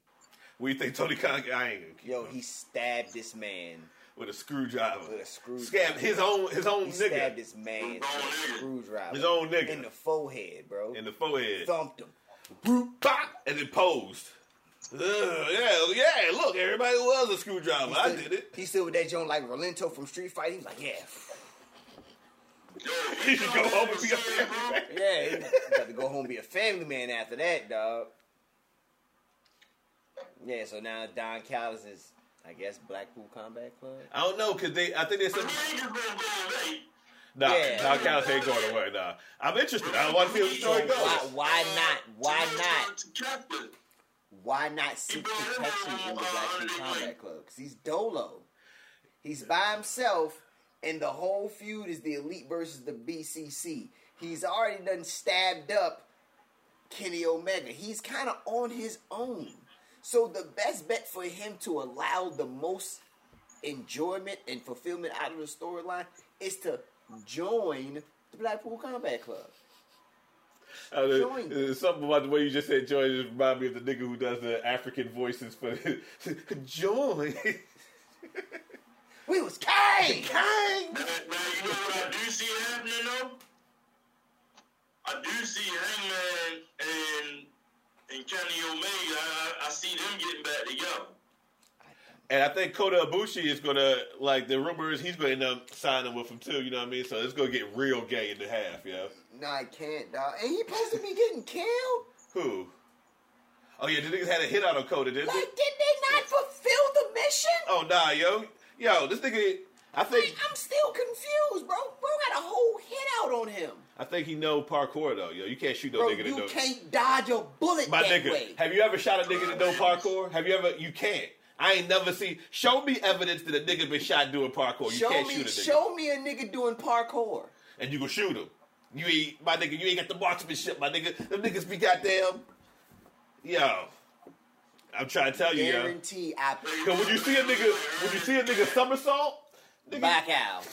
What do you think, Tony Khan? I ain't gonna keep Yo, him. He stabbed this man. With a screwdriver. With a screwdriver. Scabbed his own, his own he nigga. He stabbed this man with a screwdriver. His own nigga. In the forehead, bro. In the forehead. Thumped him. Boop, bop, and then posed. Ugh, yeah, yeah, look, everybody was a screwdriver. Still, I did it. He still with that joint like Relento from Street Fighter. He was like, yeah. He should go home and be a family man. Yeah, he got to go home and be a family man after that, dog. Yeah, so now Don Callis is, I guess, Blackpool Combat Club? I don't know, because they, I think they said... Nah, yeah. Don Callis ain't going away, nah. I'm interested. I want to see where the story goes. Why, why not? Why not? Why not seek protection in the Blackpool Combat Club? Because he's dolo. He's by himself, and the whole feud is the Elite versus the B C C. He's already done stabbed up Kenny Omega. He's kind of on his own. So the best bet for him to allow the most enjoyment and fulfillment out of the storyline is to join the Blackpool Combat Club. Uh, there's something about the way you just said join just remind me of the nigga who does the African voices for join. We was Kang! Kang! Now, now, you know what I do see happening though? I do see Hangman and and Kenny Omega. I, I see them getting back together. And I think Kota Ibushi is going to, like, the rumor is he's going to end up signing with him, too, you know what I mean? So it's going to get real gay in the half, yo. Nah, I can't, dog. Ain't he supposed to be getting killed? Who? Oh, yeah, the niggas had a hit out on Kota, didn't like, they? Like, did they not fulfill the mission? Oh, nah, yo. Yo, this nigga, I think... Like, I'm still confused, bro. Bro got a whole hit out on him. I think he know parkour, though, yo. You can't shoot no bro, nigga that knows... Bro, you can't dodge a bullet My that nigga, way. Have you ever shot a nigga that know parkour? Have you ever... You can't. I ain't never seen... Show me evidence that a nigga been shot doing parkour. You show can't me, shoot a nigga. Show me a nigga doing parkour. And you gonna shoot him. You ain't... My nigga, you ain't got the marksmanship, my nigga. Them niggas be goddamn... Yo. I'm trying to tell you, yo. Guarantee I... Because when you see a nigga... When you see a nigga somersault... Nigga, back out.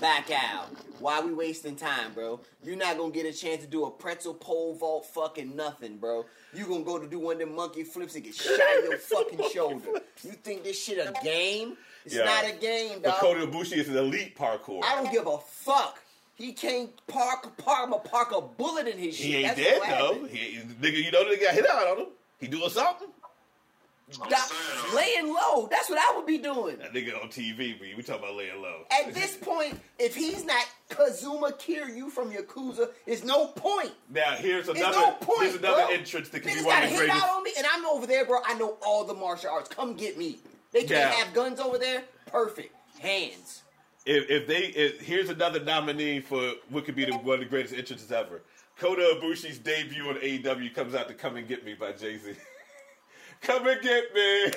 Back out. Why we wasting time, bro? You're not gonna get a chance to do a pretzel pole vault fucking nothing, bro. You gonna go to do one of them monkey flips and get shot in your fucking shoulder. Flips. You think this shit a game? It's yeah. not a game, dog. Kota Ibushi is an elite parkour. I don't give a fuck. He can't park, park, park, park a bullet in his shit. He ain't That's dead, though. He, nigga, you know that nigga got hit out on him. He doing something. Stop laying low. That's what I would be doing. That nigga on T V, we talking about laying low. At this point, if he's not Kazuma Kiryu from Yakuza, there's no point. Now, here's another, no point, here's another entrance that can be one of the greatest. Niggas got hit out on me, and I'm over there, bro. I know all the martial arts. Come get me. They can't yeah. have guns over there. Perfect. Hands. If, if they, if, here's another nominee for what could be the, one of the greatest entrances ever. Kota Ibushi's debut on A E W comes out to Come and Get Me by Jay-Z. Come and get me. Like,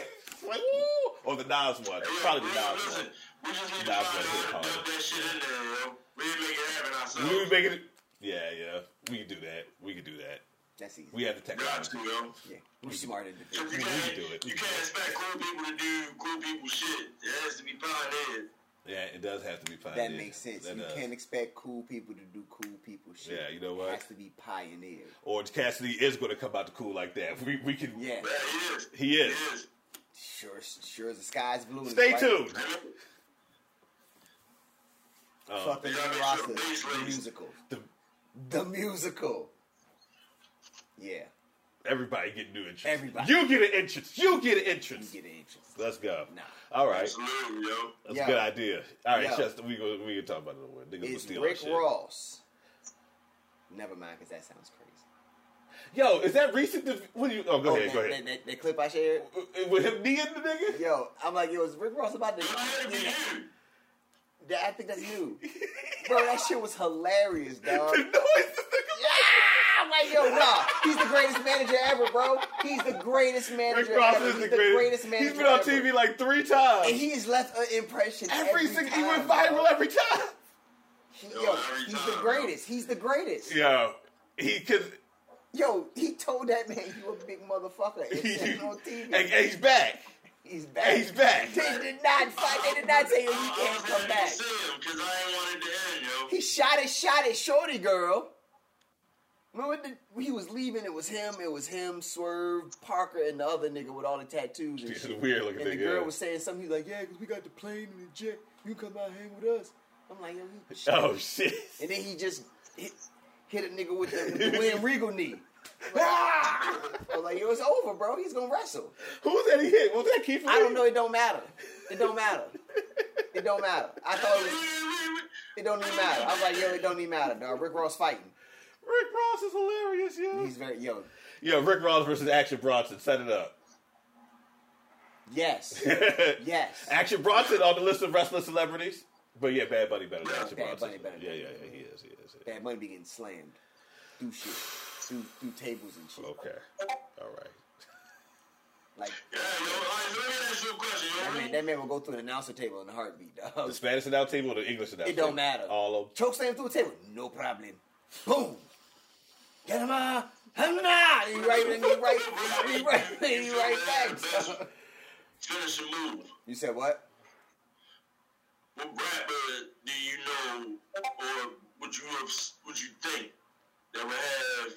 woo. Or the Nas one. Probably the Nas one. We just need to dump that shit in there, bro. We can make it happen ourselves. We make it... Yeah, yeah. We can do that. We can do that. That's easy. We have the technology. Got you, bro. Yeah. We're smart in the business. We can do it. You can't expect cool people to do cool people shit. It has to be pioneered. Yeah, it does have to be pioneered. That makes sense. That you does. Can't expect cool people to do cool people shit. Yeah, you know what? It has to be pioneered. Or Cassidy is going to come out to cool like that. We we can. Yeah, he is. He is. He is. Sure, sure as the sky's blue. Stay tuned. um, Fucking Young Roster, the musical. The, the musical. Yeah. Everybody get new entrance. Everybody. You get an entrance. You get an entrance. You get an entrance. Let's go. Nah. All right. Absolutely, yo. That's yo. a good idea. All right, yo. Chester, we gonna we gonna talk about it a little bit. It's steal Rick Ross. Never mind, because that sounds crazy. Yo, is that recent? To, what do you? Oh, go oh, ahead, that, go ahead. That, that, that clip I shared with him kneeing the nigga. Yo, I'm like, yo, is Rick Ross about to? I think that's new, bro. That shit was hilarious, dog. The noise. The nigga. Yeah. I'm like, yo, nah. He's the greatest manager ever, bro. He's the greatest manager Rick Ross ever. Is He's the greatest. greatest manager He's been on ever. T V like three times. And he has left an impression every, every single time. He went viral every time. He, yo, yo, every he's time, the greatest. Bro. He's the greatest. Yo, he, because Yo, he told that man, you a big motherfucker. It's on T V. And, and he's back. He's back. And he's back. They did not fight. They did not say, yo, you can't come back. I didn't see him because I didn't want it to end, yo. He shot his shot at Shorty Girl. Remember when, the, when he was leaving, it was him, it was him, Swerve, Parker, and the other nigga with all the tattoos and shit. Weird looking and the girl yeah. was saying something, he's like, yeah, because we got the plane and the jet. You can come out and hang with us. I'm like, yo, you shit. Oh, shit. And then he just hit, hit a nigga with the, with the William Regal knee. I'm like, I was like, yo, it's over, bro. He's going to wrestle. Who was that he hit? Was that Keith Lee? I don't know. It don't matter. It don't matter. It don't matter. I thought it was, it don't even matter. I was like, yo, it don't even matter, dog. Rick Ross fighting. Rick Ross is hilarious, yo. He's very young. Yo, Rick Ross versus Action Bronson. Set it up. Yes. Yes. Action Bronson on the list of wrestling celebrities. But yeah, Bad Bunny better than Action Bad Bronson. Bunny better than yeah, yeah, yeah, he is, he is. Yeah. Bad Bunny be getting slammed. Do shit. Through, through tables and shit. Okay. All right. Like, yeah, yo, right, let me ask you a question, yo. That man, that man will go through an announcer table in a heartbeat, dog. The Spanish announcer table or the English announcer table? It don't matter. All of them. Choke slam through a table? No problem. Boom. Get him out. Him out. He right in. He right in. He right in. He right back. Finish the move. You said what? What rapper do you know or would you have, would you think that would have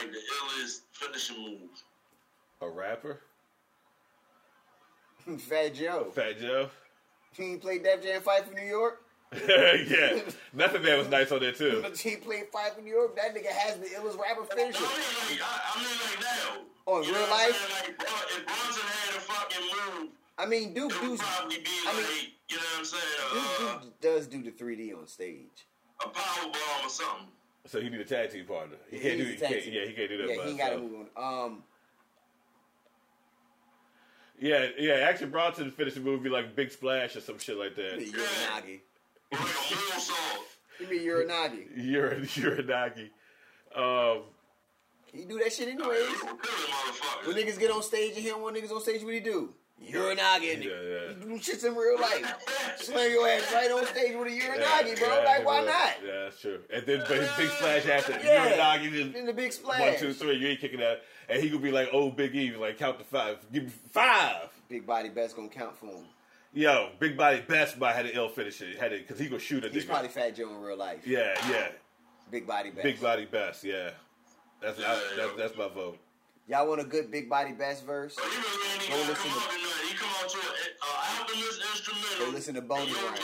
like the illest finishing moves? A rapper? Fat Joe. Fat Joe. He played Def Jam Fight for New York? Yeah, nothing man was nice on there too. But he played five in Europe. That nigga has the illest rapper finisher. I mean, like, I, I mean, like now. Oh, in real life. I mean? Like, bro, if Bronson had a fucking move, I mean, Duke does. I mean, like, you know what I'm saying? Uh, Duke, Duke does do the three D on stage. A power bomb or something. So he need a tag team partner. He, he can't do. He can't, yeah, he can't do that. Yeah, by he gotta move on. Um. Yeah, yeah. Action Bronson finished the movie like Big Splash or some shit like that. Uranagi. You mean Uranagi? Ur- Uranagi. Um, he do that shit anyways. When niggas get on stage and him one niggas on stage, what he do? Uranagi. Yeah, yeah. He do shits in real life. Slam your ass right on stage with a Uranagi, yeah, bro. Yeah, like, why was. Not? Yeah, that's true. And then but his big splash after yeah. Uranagi. Just then the big splash. One, two, three. You ain't kicking out. And he could be like, oh, Big E, like, count to five. Give me five. Big Body Best gonna count for him. Yo, Big Body Best by had an ill finisher, had it because he gonna shoot a nigga. He's probably Fat Joe in real life. Yeah, yeah. Big Body Best. Big Body Best, yeah. That's yeah, I, that's, that's my vote. Y'all want a good Big Body Best verse? Go listen to. He come out to an alchemist instrumental. Go listen to Boney Ryan.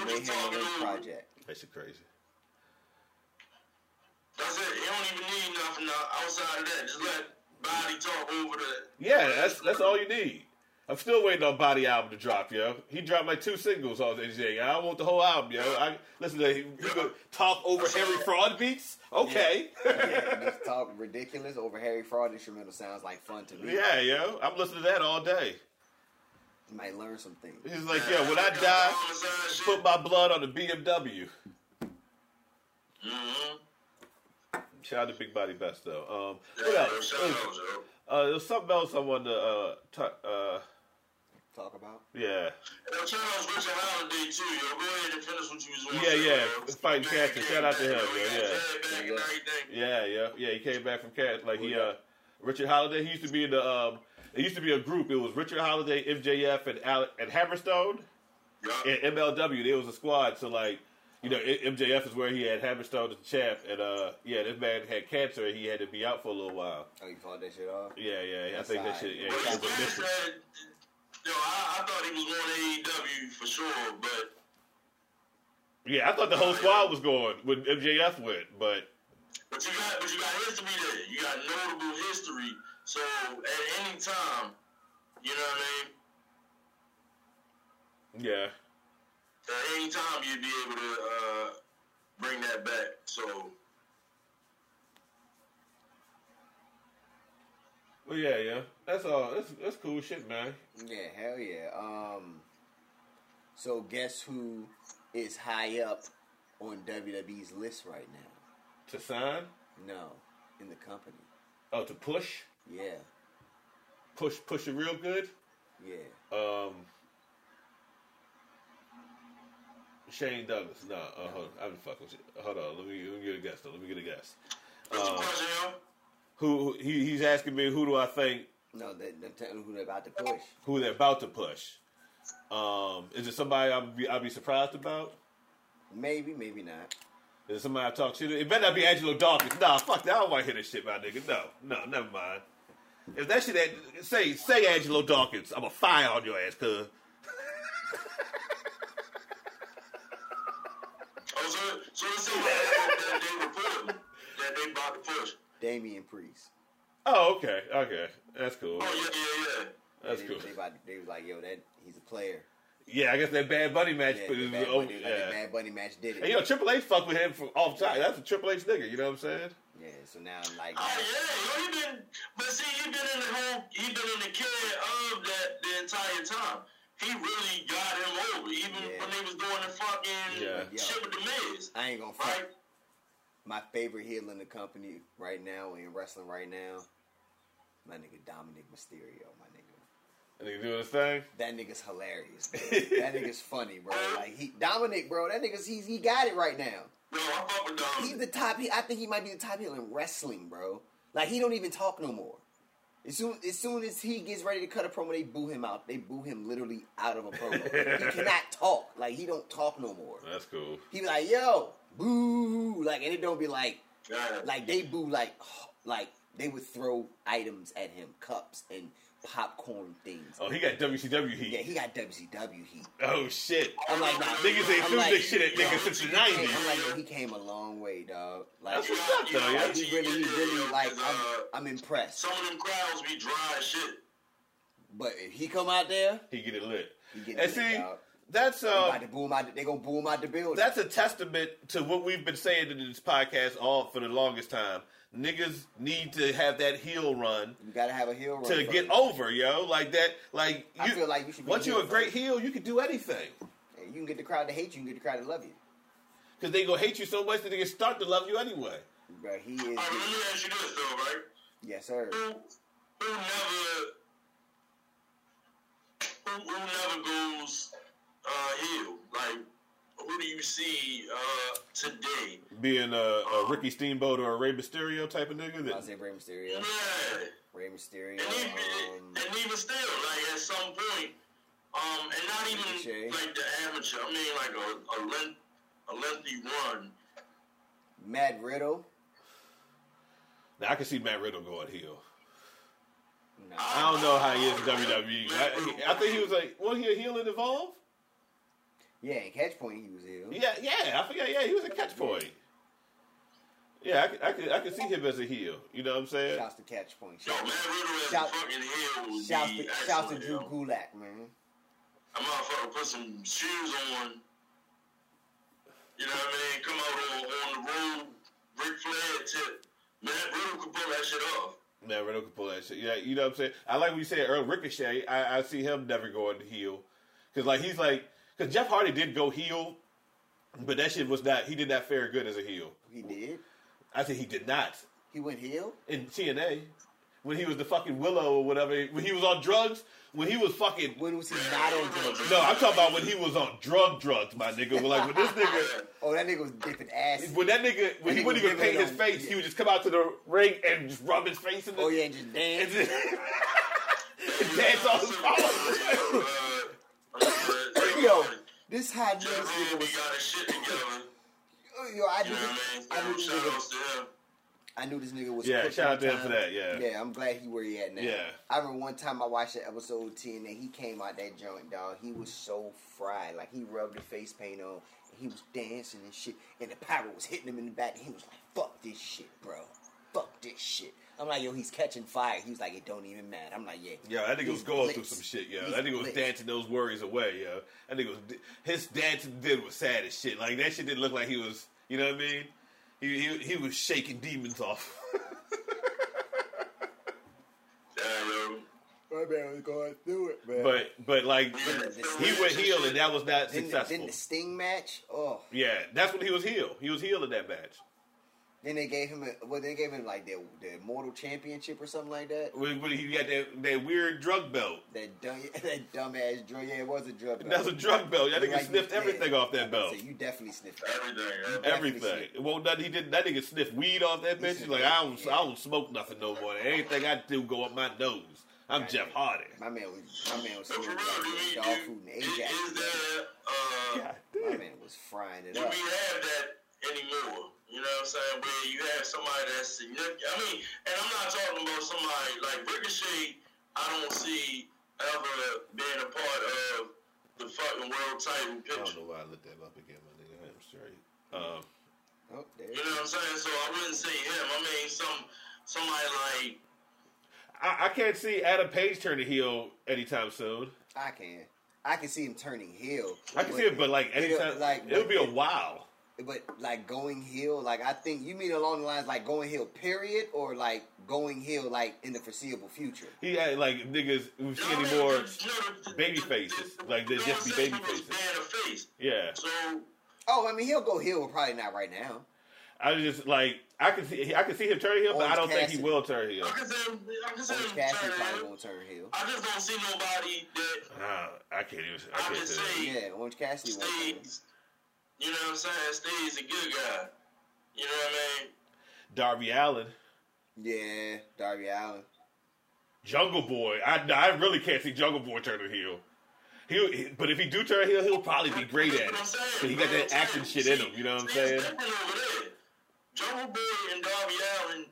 And they handle this project. That shit crazy. That's it. You don't even need nothing outside of that. Just let Body talk over that. Yeah, that's that's all you need. I'm still waiting on Body album to drop, yo. He dropped like two singles on N J. I don't want the whole album, yo. I listen to him. He go talk over Harry Fraud beats. Okay. Yeah. Yeah, just talk ridiculous over Harry Fraud instrumental sounds like fun to me. Yeah, yo. I'm listening to that all day. You might learn some things. He's like, yo, when I die, put my blood on the B M W. Mm-hmm. Shout out to Big Body Best though. Um, what else? Shout out, yo. Uh, there's something else I wanted to uh talk uh. Talk about? Yeah. Yo, shout out to Richard Holliday, too, yo. Go ahead and finish what you was on. Yeah, yeah. It's fighting cancer. Shout out to him, yo. Yeah. Yeah, yeah. Yeah, he came back from cancer. Like, he, uh, Richard Holliday, he used to be in the, um, it used to be a group. It was Richard Holliday, M J F, and Alec, and Hammerstone. Yeah. And M L W. They was a squad. So, like, you know, M J F is where he had Hammerstone as champ, and uh, yeah, this man had cancer, and he had to be out for a little while. Oh, you called that shit off? Yeah, yeah, yeah. I think that shit, yeah. Well, yo, I, I thought he was going to A E W for sure, but... Yeah, I thought the whole squad was going when M J F went, but... But you got, but you got history there. You got notable history. So, at any time, you know what I mean? Yeah. At any time, you'd be able to uh, bring that back, so... Well, yeah, yeah. That's all. That's that's cool shit, man. Yeah, hell yeah. Um, so guess who is high up on W W E's list right now? To sign? No, in the company. Oh, to push? Yeah. Push, push it real good. Yeah. Um. Shane Douglas. Nah, uh, no, hold on. I'm fucking fuck with you. Hold on. Let me let me get a guess though. Let me get a guess. What's um, the question, yo? Who he, he's asking me? Who do I think? No, they, they're telling who they're about to push. Who they're about to push? Um, is it somebody I'd be, I'd be surprised about? Maybe, maybe not. Is it somebody I talk shit to? It better not be Angelo Dawkins. Nah, fuck that. I don't want to hear that shit, my nigga. No, no, never mind. If that shit, had, say say Angelo Dawkins, I'm a fire on your ass, cuz. Oh, so, so let's see that they reported him, that they about to push. Damian Priest. Oh, okay, okay, that's cool. Oh yeah, yeah, yeah. That's they, cool. They, about to, they was like, yo, that he's a player. Yeah, I guess that Bad Bunny match. Yeah, the Bad, Bunny, yeah. That Bad Bunny match did it. And, you know, Triple H fucked with him from off time. That's a Triple H nigga. You know what I'm saying? Yeah. So now I'm like, oh yeah, yo, he been, but see, he been in the home, he been in the care of that the entire time. He really got him over, even yeah. when they was doing the fucking yeah. shit with the Miz. I ain't gonna fight. Right? My favorite heel in the company right now in wrestling right now, my nigga Dominic Mysterio, my nigga. That nigga doing his thing? That nigga's hilarious, bro. That nigga's funny, bro. Like he, Dominic, bro, that nigga's he's, he got it right now. No, I fuck with Dominic. He's the top heel. I think he might be the top heel in wrestling, bro. Like he don't even talk no more. As soon, as soon as he gets ready to cut a promo, they boo him out. They boo him literally out of a promo. He cannot talk. Like he don't talk no more. That's cool. He be like, yo, boo. Like, and it don't be like, like they boo like, like they would throw items at him, cups and popcorn things. Oh, he got W C W heat. Yeah, he got W C W heat. Oh shit! I'm like, nah, niggas ain't threw like, this shit at niggas since the nineties. I'm like, yo, he came a long way, dog. Like, that's what's up, though. Like, he really, he really, like, I'm, I'm impressed. Some of them crowds be dry as shit, but if he come out there, he get it lit. He get it and lit, see, dog. That's uh, um, about to boom out. They gonna boom out the building. That's a testament to what we've been saying in this podcast all for the longest time. Niggas need to have that heel run. You gotta have a heel run to get over, yo. Like that, like you, I feel like you should. Be once you're a great heel, you can do anything. And you can get the crowd to hate you. You can get the crowd to love you. Because they gonna hate you so much that they can start to love you anyway. Bro, he is. All right, let me ask you this though, right? Yes, sir. Who, who never, who, who never goes uh, heel? Like, who do you see uh, today? Being a, a Ricky Steamboat or a Rey Mysterio type of nigga? That... I'll say Rey Mysterio. Yeah. Rey Mysterio. And even, um, and even still, like, at some point, um, and not even, Ricochet. Like, the amateur. I mean, like, a, a, length, a lengthy run. Matt Riddle? Now, I can see Matt Riddle going heel. No. I don't know how he is in W W E. I, I think he was, like, well, he a heel and evolve? Yeah, in Catch Point he was ill. Yeah, yeah, I forgot. Yeah, he was in Catch Point. Yeah, I, I could, I could see him as a heel. You know what I'm saying? Shouts to Catch Point. Shouts Yo, man, shout, shouts, shouts to, shouts to Drew Gulak, man. I'm motherfucker put some shoes on. You know what I mean? Come out on, on the road, Ric Flair tip. Man, Riddle could pull that shit off. Man, Riddle could pull that shit. Yeah, you know what I'm saying? I like what you said, Earl Ricochet. I, I see him never going to heel because like he's like. Because Jeff Hardy did go heel, but that shit was not, he did not fare good as a heel. He did? I said he did not. He went heel? In T N A. When he was the fucking Willow or whatever. When he was on drugs. When he was fucking. When was he not on drugs? No, I'm talking about when he was on drug drugs, my nigga. When, like, when this nigga. Oh, that nigga was dipping ass. When that nigga, when that he nigga wouldn't even paint his face, yeah. He would just come out to the ring and just rub his face in the. Oh, yeah, and just dance. And, just, and dance on his collar. Yo, this hot news nigga was. Got his shit together. Yo, I knew, this, I, knew this nigga, I knew this nigga was. Yeah, shout out to him for that. Yeah, yeah, I'm glad he where he at now. Yeah, I remember one time I watched that episode ten and he came out that joint, dog. He was so fried, like he rubbed the face paint on, and he was dancing and shit, and the pirate was hitting him in the back, and he was like, "Fuck this shit, bro. Fuck this shit." I'm like, yo, he's catching fire. He was like, it don't even matter. I'm like, yeah. Yo, that nigga was going blitzed. Through some shit, yo. He's that nigga blitzed. Was dancing those worries away, yo. That nigga was... His dancing did was sad as shit. Like, that shit didn't look like he was... You know what I mean? He he, he was shaking demons off. Damn, my man was going through it, man. But, but like, he went heel and that was not didn't successful. The, didn't the Sting match? Oh. Yeah, that's when he was heel. He was heel in that match. Then they gave him a, well, they gave him like the the Immortal Championship or something like that. Well, he got that that weird drug belt. That dumb, that dumbass drug. Yeah, it was a drug belt. That's a drug belt. That nigga like sniffed you, everything yeah. off that belt. So you definitely sniffed everything. Everything. everything. Sniffed. Well, that he did. That nigga sniffed weed off that bitch. He's like, I don't, yeah. I don't smoke nothing no more. Anything I do go up my nose. I'm God, Jeff Hardy. My man was, my man was so serious like dog food and Ajax. Uh, my man was frying it up. We have that anymore. You know what I'm saying? Where you have somebody that's significant. I mean, and I'm not talking about somebody like Ricochet. I don't see ever being a part of the fucking world title picture. I don't know why I looked that up again, my nigga. I'm straight. Um, oh, there you know what I'm saying? So I wouldn't say him. I mean, some somebody like. I, I can't see Adam Page turning heel anytime soon. I can. I can see him turning heel. I can see it, but like anytime, like it would be a while. But like going heel, like I think you mean along the lines like going heel, period, or like going heel, like in the foreseeable future. Yeah, like niggas, we see any more baby faces, like they just be baby faces. Yeah. So, oh, I mean, he'll go heel, probably not right now. I just like I can see I can see him turn heel, but I don't Cassidy. think he will turn heel. I can see him, I can see him turn heel. Won't turn heel. I just don't see nobody that. Nah, I can't even. I, I can't just say yeah, Orange Cassidy stays. You know what I'm saying? Steve's a good guy. You know what I mean? Darby Allin. Yeah, Darby Allin. Jungle Boy. I, I really can't see Jungle Boy turning heel. He, but if he do turn heel, he'll probably be great at it. But he got that action shit in him. You know what I'm saying? Jungle Boy and Darby Allin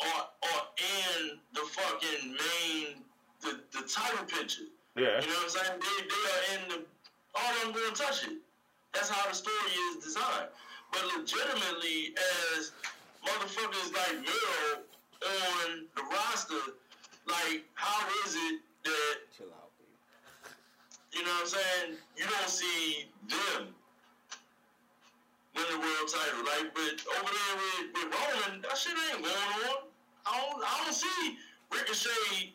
are are in the fucking main the, the title picture. Yeah. You know what I'm saying? They they are in the all of them gonna touch it. That's how the story is designed. But legitimately, as motherfuckers like Miro on the roster, like how is it that chill out, dude. You know what I'm saying? You don't see them win the world title, like, but over there with, with Roman, that shit ain't going on. I don't, I don't see Ricochet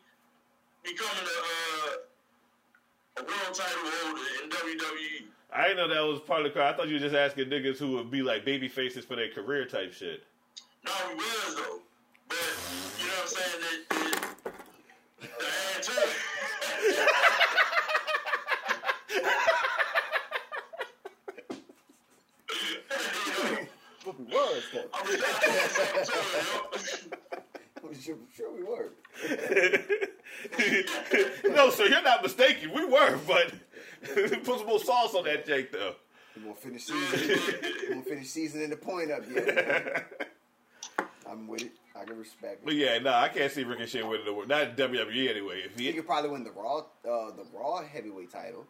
becoming a, uh, a world title holder in W W E. I didn't know that was part of the crowd. I thought you were just asking niggas who would be like baby faces for their career type shit. No, we was though. But, you know what I'm saying? That, that, that too. We was though. I mean, that, that too, I'm sure we were. No, sir, you're not mistaken. We were, but... Put some more sauce on that Jake though. We won't finish season. We won't finish season in the point up yet. I'm with it. I can respect it. But yeah, no, nah, I can't see Ricochet winning the world. Not W W E anyway. If he, he could probably win the Raw, uh, the Raw heavyweight title.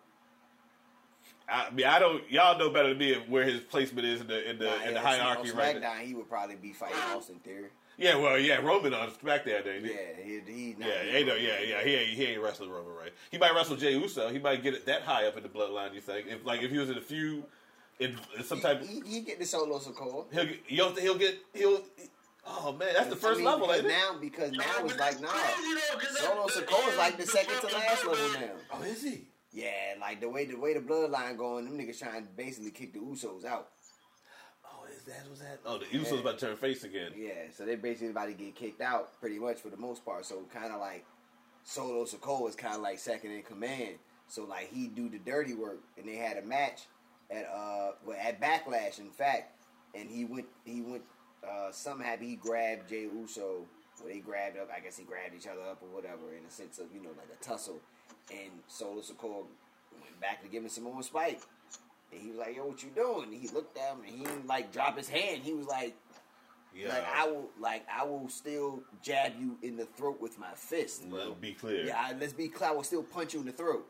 I mean, I don't. Y'all know better than me where his placement is in the in the, nah, in the hierarchy right now. He would probably be fighting Austin Theory. Yeah, well, yeah, Roman on back that day. Yeah, he, he not yeah, ain't no, yeah, yeah, he ain't, he ain't wrestling Roman right. He might wrestle Jey Uso. He might get it that high up in the bloodline. You think if like if he was in a few, in, in some type, he, he, he get the solo Sokoa. He'll get, he'll, he'll get he'll. Oh man, that's the first I mean, level like now because now it's like now nah, solo Sokoa is like the second to last level now. Oh, is he? Yeah, like the way the way the bloodline going, them niggas trying to basically kick the Usos out. That was that. Oh, the Usos yeah. about to turn face again. Yeah, so they're basically about to get kicked out, pretty much for the most part. So kind of like Solo Sokoa is kind of like second in command. So like he do the dirty work, and they had a match at uh well, at Backlash, in fact, and he went he went uh somehow he grabbed Jey Uso. Well, they grabbed up. I guess he grabbed each other up or whatever in a sense of you know like a tussle. And Solo Sokoa went back to give him some more spike. And he was like, yo, what you doing? And he looked at him and he didn't, like, drop his hand. He was like, yeah. like, I will like I will still jab you in the throat with my fist. Let's well, be clear. Yeah, I, let's be clear. I will still punch you in the throat.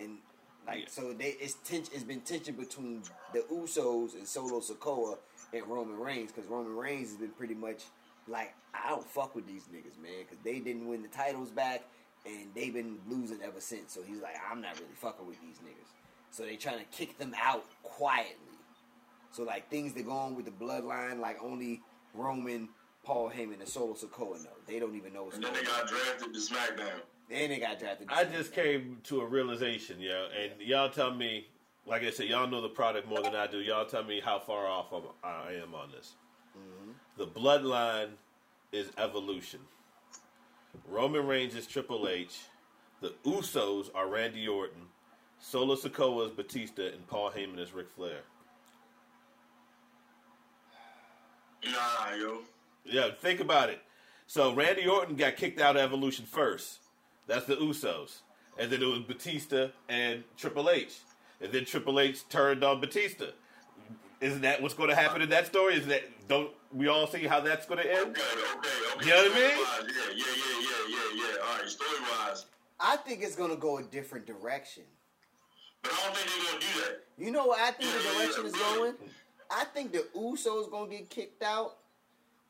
And, like, yeah. so they, it's, tension, it's been tension between the Usos and Solo Sokoa and Roman Reigns because Roman Reigns has been pretty much like, I don't fuck with these niggas, man, because they didn't win the titles back and they've been losing ever since. So he's like, I'm not really fucking with these niggas. So they trying to kick them out quietly. So like things that go on with the bloodline, like only Roman, Paul Heyman, and Solo Sokoa know. They don't even know what's and going on. And then they got drafted to SmackDown. Then they got drafted to SmackDown. I just came to a realization, yo. And yeah. y'all tell me, like I said, y'all know the product more than I do. Y'all tell me how far off I'm, I am on this. Mm-hmm. The bloodline is Evolution. Roman Reigns is Triple H. The Usos are Randy Orton. Solo Sikoa is Batista, and Paul Heyman is Ric Flair. Nah, yo. Yeah, think about it. So Randy Orton got kicked out of Evolution first. That's the Usos. And then it was Batista and Triple H. And then Triple H turned on Batista. Isn't that what's going to happen in that story? Is that don't we all see how that's going to end? Okay, okay, okay. You know what I mean? Yeah, yeah, yeah, yeah, yeah, yeah. All right, story wise, I think it's going to go a different direction. But I don't think they're going to do that. You know what I think the direction is going? I think the Usos are going to get kicked out.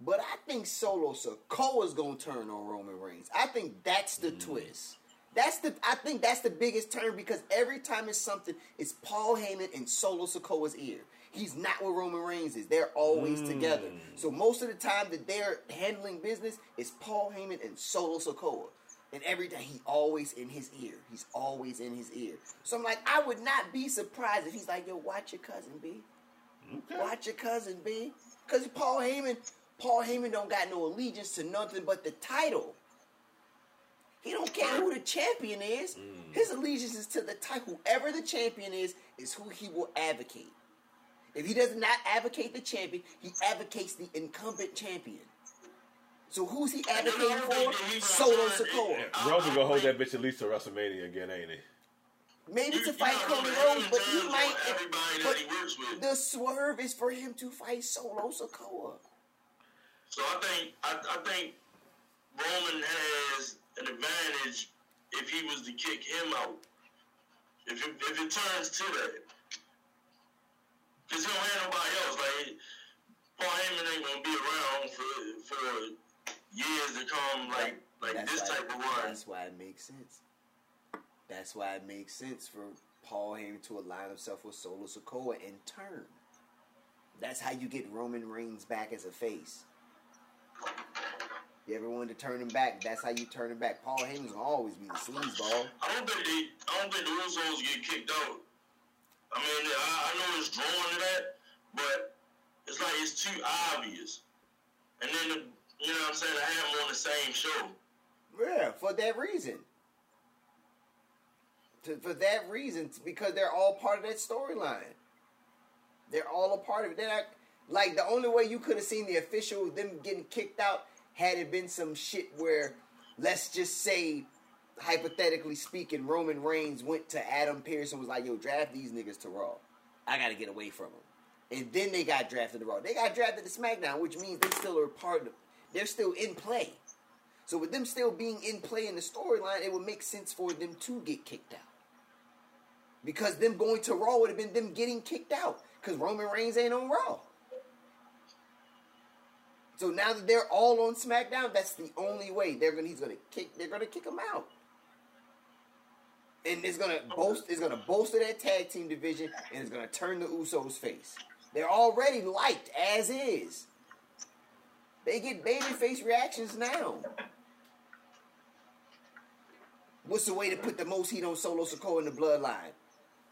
But I think Solo Sikoa is going to turn on Roman Reigns. I think that's the mm. twist. That's the I think that's the biggest turn, because every time it's something, it's Paul Heyman and Solo Sikoa's ear. He's not where Roman Reigns is. They're always mm. together. So most of the time that they're handling business, it's Paul Heyman and Solo Sikoa. And every day he always in his ear. He's always in his ear. So I'm like, I would not be surprised if he's like, yo, watch your cousin, B. Okay. Watch your cousin, B. Because Paul Heyman, Paul Heyman don't got no allegiance to nothing but the title. He don't care who the champion is. Mm. His allegiance is to the title. Whoever the champion is, is who he will advocate. If he does not advocate the champion, he advocates the incumbent champion. So who's he advocating for? Solo Sikoa. Yeah, Roman gonna hold that bitch at least to WrestleMania again, ain't he? Maybe you, to fight Cody Rhodes, but he might. But the swerve is for him to fight Solo Sikoa. So I think I, I think Roman has an advantage if he was to kick him out. If it, if it turns to that, because he don't have nobody else. Like Paul Heyman ain't gonna be around for for years to come. Like like that's this type it, of run. That's why it makes sense. That's why it makes sense for Paul Heyman to align himself with Solo Sikoa and turn. That's how you get Roman Reigns back as a face. You ever wanted to turn him back? That's how you turn him back. Paul Heyman's gonna always be the sleazeball. I don't think they, I don't think the Usos get kicked out. I mean, I, I know it's drawn to that, but it's like it's too obvious. And then, the, you know what I'm saying, I have them on the same show. Yeah, for that reason. To, for that reason, because they're all part of that storyline. They're all a part of it. They're not, like, the only way you could have seen the official, them getting kicked out, had it been some shit where, let's just say, hypothetically speaking, Roman Reigns went to Adam Pearce and was like, yo, draft these niggas to Raw. I got to get away from them. And then they got drafted to Raw. They got drafted to SmackDown, which means they still are part of, they're still in play. So with them still being in play in the storyline, it would make sense for them to get kicked out. Because them going to Raw would have been them getting kicked out. Because Roman Reigns ain't on Raw. So now that they're all on SmackDown, that's the only way they're gonna he's gonna kick they're gonna kick him out. And it's gonna bolster it's gonna bolster that tag team division, and it's gonna turn the Usos face. They're already liked as is. They get babyface reactions now. What's the way to put the most heat on Solo Sikoa in the bloodline?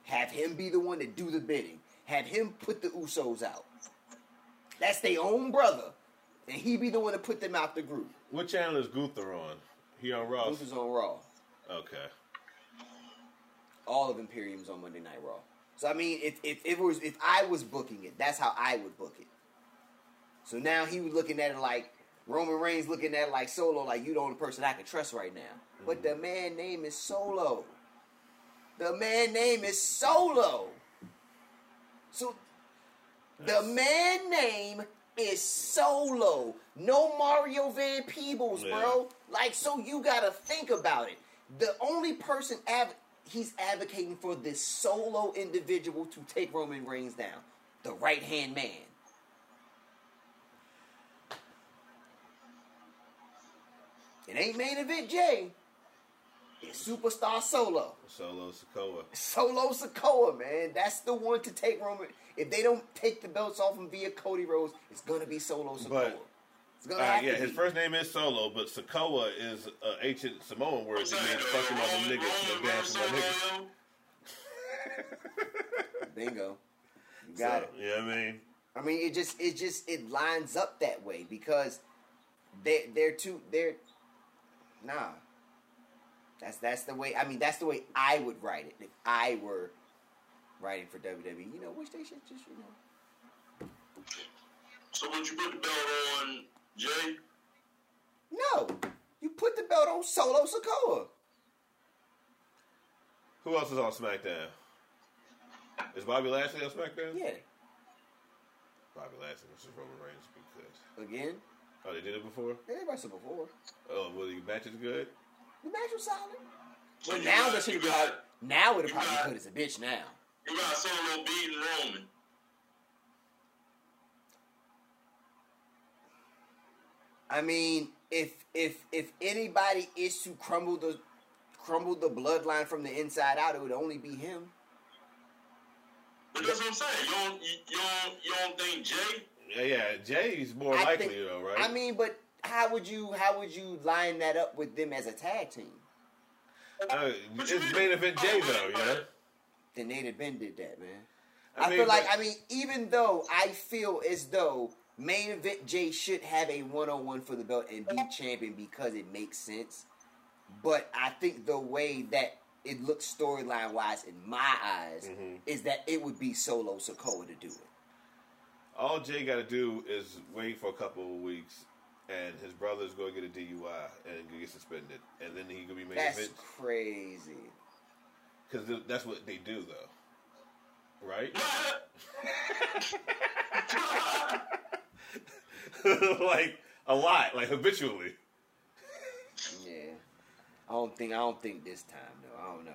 Have him be the one to do the bidding. Have him put the Usos out. That's their own brother. And he be the one to put them out the group. What channel is Gunther on? He on Raw? Gunther's on Raw. Okay. All of Imperium's on Monday Night Raw. So I mean, if if it was if I was booking it, that's how I would book it. So now he was looking at it like Roman Reigns looking at it like Solo, like you the only person I can trust right now. Mm-hmm. But the man name is Solo. The man name is Solo. So that's... the man name. Is Solo. No Mario Van Peebles, yeah. Bro. Like, so you gotta think about it. The only person av- he's advocating for this Solo individual to take Roman Reigns down. The right-hand man. It ain't main event Jay. It's Superstar Solo. Solo Sikoa. Solo Sikoa, man. That's the one to take Roman. If they don't take the belts off him via Cody Rhodes, it's going to be Solo Sikoa. But, it's gonna uh, have yeah, to his be. First name is Solo, but Sikoa is an uh, ancient Samoan word. It means fucking on the niggas. Dancing on niggas. Bingo. You got so, it. Yeah, I mean. I mean, it just it just it lines up that way because they they're too they're nah. That's that's the way. I mean, that's the way I would write it if I were writing for W W E. You know, which they should just you know. So would you put the belt on Jay? No, you put the belt on Solo Sikoa. Who else is on SmackDown? Is Bobby Lashley on SmackDown? Yeah. Bobby Lashley versus Roman Reigns because again. Oh, they did it before. They did wrestle before. Oh, well, the match is good. The match was solid. Well, now that she got now it'll probably put us a bitch now. You got Solo beating Roman. I mean, if if if anybody is to crumble the crumble the bloodline from the inside out, it would only be him. But that's what I'm saying. You don't you, you don't you don't think Jay? Yeah, yeah. Jay's more I likely think, though, right? I mean, but. How would you how would you line that up with them as a tag team? Uh, it's main event Jay though, yeah. The Native Ben did that, man. I, I mean, feel like I mean, even though I feel as though main event Jay should have a one on one for the belt and be champion because it makes sense. But I think the way that it looks storyline wise in my eyes mm-hmm. is that it would be Solo Sikoa to do it. All Jay gotta do is wait for a couple of weeks. And his brother's going to get a D U I and get suspended. And then he's going to be made. That's crazy. Because th- that's what they do, though. Right? Like, a lot. Like, habitually. Yeah. I don't think I don't think this time, though. I don't know.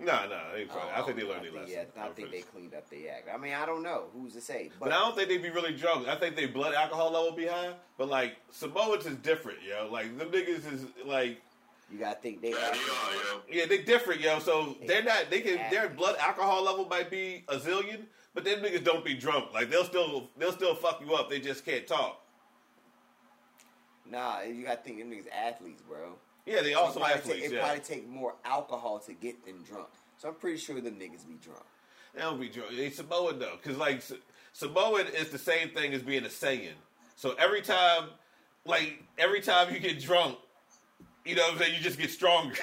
No, no. They probably, I, I think they learned their lesson. Yeah, I, I think they cleaned up their act. I mean, I don't know. Who's to say? But, but I don't think they'd be really drunk. I think their blood alcohol level be high. But, like, Samoans is different, yo. Like, them niggas is, like... You gotta think they... Yeah, yeah they different, yo. So, they they're not... They can. Their blood alcohol level might be a zillion, but them niggas don't be drunk. Like, they'll still they'll still fuck you up. They just can't talk. Nah, you gotta think them niggas athletes, bro. Yeah, they also so athletes, take, it yeah. probably take more alcohol to get them drunk. So I'm pretty sure them niggas be drunk. They don't be drunk. They Samoan, though. Because, like, Samoan is the same thing as being a Saiyan. So every time, like, every time you get drunk, you know what I'm saying, you just get stronger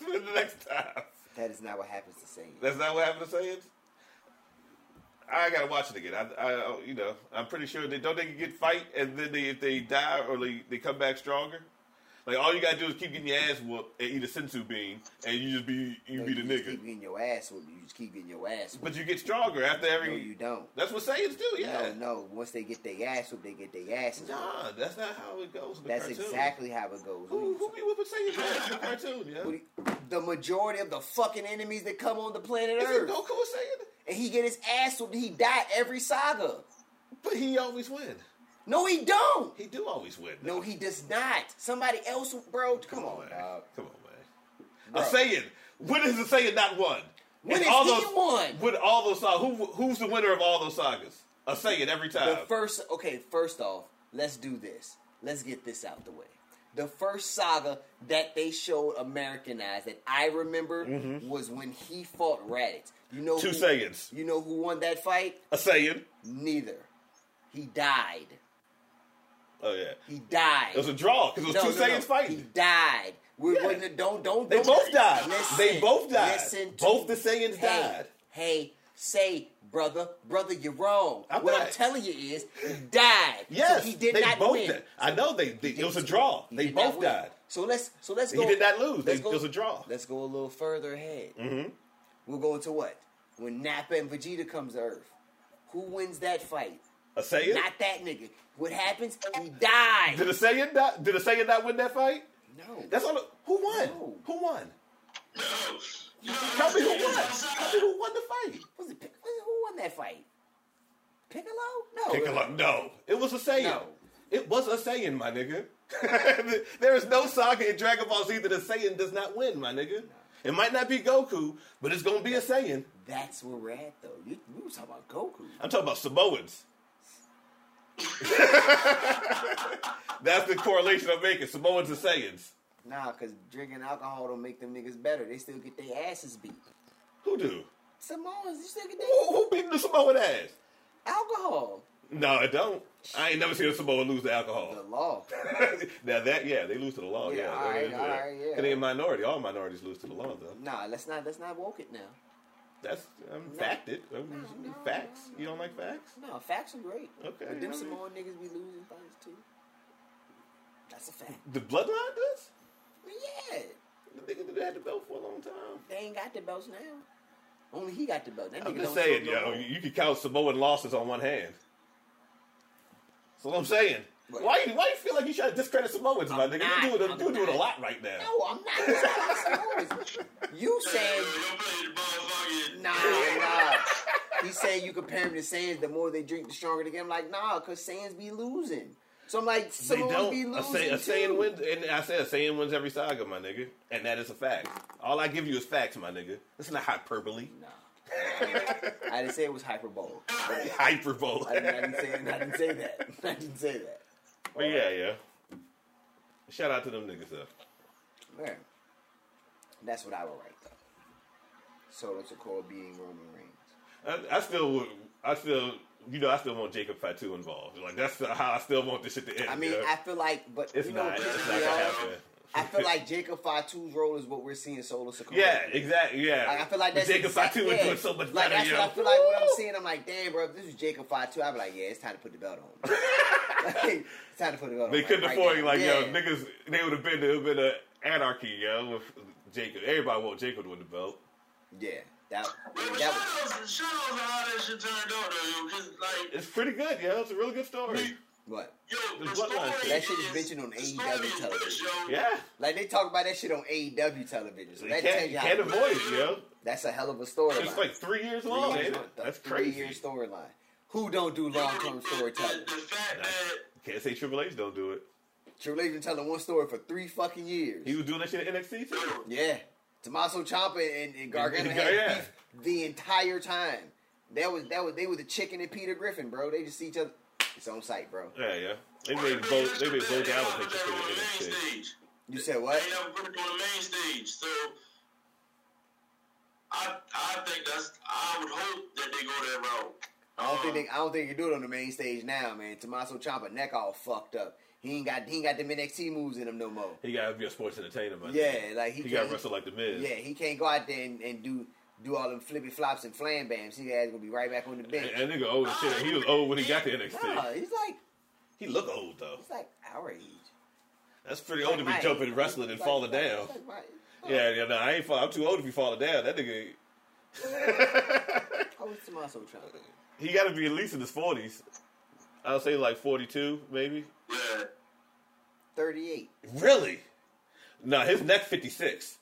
the next time. That is not what happens to Saiyans. That's not what happens to Saiyans? I gotta watch it again. I, I, you know, I'm pretty sure they don't they get fight, and then they, if they die or they, they come back stronger? Like, all you gotta do is keep getting your ass whooped and eat a sensu bean, and you just be you no, be the you nigga. You keep getting your ass whooped. You just keep getting your ass whooped. But you get stronger after every... No, you don't. That's what Saiyans do, yeah. No, no. Once they get their ass whooped, they get their asses whooped. Nah, that's not how it goes in the that's cartoon. That's exactly how it goes. Who, who be whooping Saiyans ass in the cartoon, yeah? You, the majority of the fucking enemies that come on the planet Is Earth. Is it Goku a Saiyan? And he get his ass whooped, he died every saga. But he always wins. No, he don't. He do always win. Though. No, he does not. Somebody else, bro. Come, come on, man. Dog. Come on, man. Bro. I'm saying, when is the Saiyan not won? When is all he those, won? With all those sagas, who, who's the winner of all those sagas? A Saiyan every time. The first, okay. First off, let's do this. Let's get this out the way. The first saga that they showed Americanized that I remember mm-hmm. was when he fought Raditz. You know, two who, Saiyans. You know who won that fight? A Saiyan. Neither. He died. Oh yeah, he died. It was a draw because it was no, two no, Saiyans no. fighting. He died. We yeah. wasn't. Don't don't. They don't, both died. Listen, they both died. Listen both the Saiyans hey, died. Hey, say brother, brother, you're wrong. I'm what not. I'm telling you is, he died. Yes, so he did they not both win. Died. I know they. they it was a draw. They both died. So let's so let's go. He did not lose. They, go, it was a draw. Let's go a little further ahead. Mm-hmm. We'll go into what when Nappa and Vegeta comes to Earth. Who wins that fight? A Saiyan? Not that nigga. What happens? He died. Did a Saiyan die? Did a Saiyan not win that fight? No. That's all. The, who won? No. Who won? No. No. Tell me who won. Tell me who won the fight. Was it? Who won that fight? Piccolo? No. Piccolo? No. It was a Saiyan. No. It was a Saiyan, my nigga. There is no saga in Dragon Ball Z that a Saiyan does not win, my nigga. No. It might not be Goku, but it's gonna be a Saiyan. That's where we're at, though. You, you were talking about Goku. I'm talking about Samoans. That's the correlation I'm making. Samoans and Saiyans. Nah, because drinking alcohol don't make them niggas better. They still get their asses beat. Who do? Samoans. You still get their who, who beat the Samoan ass? alcohol. No, it don't. I ain't never seen a Samoan lose to alcohol. The law. Now that, yeah, they lose to the law. Yeah, yeah. All right, all right, yeah. And they're a minority. All minorities lose to the law, though. Nah, let's not, let's not walk it now. That's I'm no. facted. No, no, facts. No. You don't like facts? No, facts are great. Okay. But them I mean, Samoan niggas be losing things too. That's a fact. The bloodline does? Yeah. The niggas that had the belt for a long time. They ain't got the belts now. Only he got the belt. That I'm nigga just don't saying, yo, home. You can count Samoan losses on one hand. That's what I'm saying. Right. Why you why you feel like you trying to discredit Samoans, I'm my nigga? Not, you do it you do it a lot right now. No, I'm not discrediting Samoans. You saying nah, nah. He's saying you compare him to Saiyans, the more they drink, the stronger they get. I'm like, nah, cause Saiyans be losing. So I'm like, Samoans be losing. A Saiyan wins, and I said a Saiyan wins every saga, my nigga. And that is a fact. All I give you is facts, my nigga. That's not hyperbole. Nah. I didn't say it was hyperbole. Hyperbole. I didn't, I didn't say I didn't say that. I didn't say that. But well, yeah, yeah. Shout out to them niggas, though. Man, that's what I would write, though. Solo Sikoa being Roman Reigns. I, I still, I still, you know, I still want Jacob Fatu involved. Like that's how I still want this shit to end. I mean, you know? I feel like, but it's you know, not. It's not gonna happen. I feel like Jacob Fatu's role is what we're seeing Solo Sikoa. Yeah, exactly. Yeah, like, I feel like that's Jacob exactly, Fatu is yeah. doing so much like, better. That's yo. What I feel like. What I'm seeing, I'm like, damn, bro, if this is Jacob Fatu, I'd be like, yeah, it's time to put the belt on. Like, it's time to put the belt they on. They couldn't like, afford right like yeah. yo niggas. They would have been there would have been an anarchy, yo. With Jacob, everybody want Jacob to win the belt. Yeah, that. That, that was, shows how that shit turned out, though, yo. Like, it's pretty good, yo. It's a really good story. Me, What? Yo, the story that shit is bitching on A E W television. Yeah. Like, they talk about that shit on A E W television. So that tells you how to avoid it, yo. That's a hell of a storyline. It's like three years three long, man. That's crazy. Three-year storyline. Who don't do long-term storytelling? The fact that... Can't say Triple H don't do it. Triple H been telling one story for three fucking years. He was doing that shit at N X T, too? Yeah. Tommaso Ciampa and, and Gargano had yeah. beef the entire time. That was, that was, they were the Chicken and Peter Griffin, bro. They just see each other... It's on site, bro. Yeah, yeah. They made both. They made both album pictures for the main stage. You said what? They never put it on the main stage, so I I think that's. I would hope that they go that route. I don't um, think they, I don't think they do it on the main stage now, man. Tommaso Ciampa neck all fucked up. He ain't got he ain't got them N X T moves in him no more. He gotta be a sports entertainer, man. Yeah, like he, he got wrestle like the Miz. Yeah, he can't go out there and, and do. Do all them flippy flops and flam bams. His ass gonna be right back on the bench. That nigga old as shit. He was old when he got to N X T. Nah, he's like... He look old, though. He's like our age. That's pretty he's old like to be jumping and wrestling and like, falling like, down. Like my, oh. Yeah, yeah, no, I ain't fall. I'm too old to be falling down. That nigga... How old is Tommaso Ciampa? He gotta be at least in his forties. I'll say like forty-two, maybe. thirty-eight. Really? No, his neck fifty-six.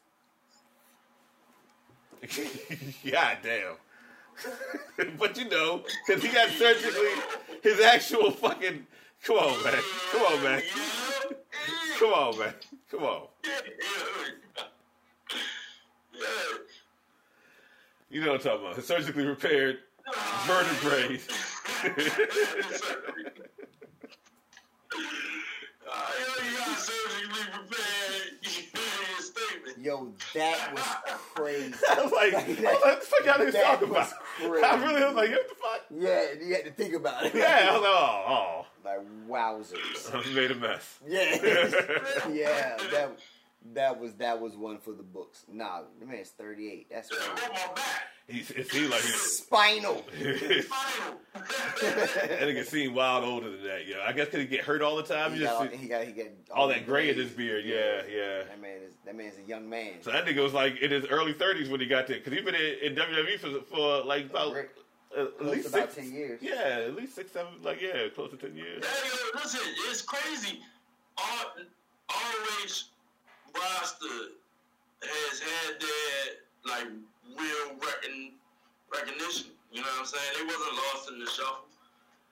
God damn. But you know, because he got surgically his actual fucking. Come on, man. Come on, man. Come on, man. Come on. You know what I'm talking about. His surgically repaired vertebrae. Yo, that was crazy. I was like, like, that, I was like what the fuck y'all niggas talking about? Crazy. I really was like, what the fuck? Yeah, you had to think about it. Yeah, I was like, oh, oh. Like, wowzers. I made a mess. Yeah. Yeah, that that was that was one for the books. Nah, the man's thirty-eight. That's right. He's it seemed like he's spinal. Spinal. That nigga seemed wild older than that, yo. I guess because he get hurt all the time. He just got, he got, he got all, all that gray in his beard. Yeah, yeah. That man is that man's a young man. So that nigga was like in his early thirties when he got there, because he been in, in W W E for, for like about Rick, uh, at least six, about ten years. Yeah, at least six, seven, like yeah, close to ten years. Hey, listen, it's crazy. R O H roster has had their like. Real recon, recognition, you know what I'm saying? They wasn't lost in the shuffle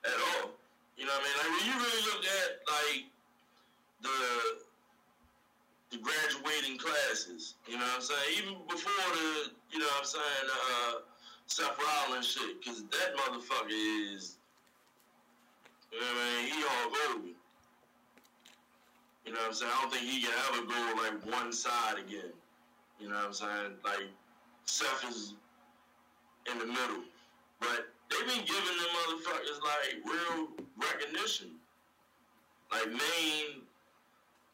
at all. You know what I mean? Like when you really look at like the the graduating classes, you know what I'm saying? Even before the, you know what I'm saying, uh, Seth Rollins shit, because that motherfucker is, you know what I mean? He all golden. You know what I'm saying? I don't think he can ever go like one side again. You know what I'm saying? Like. Seth is in the middle, but they've been giving them motherfuckers like real recognition, like main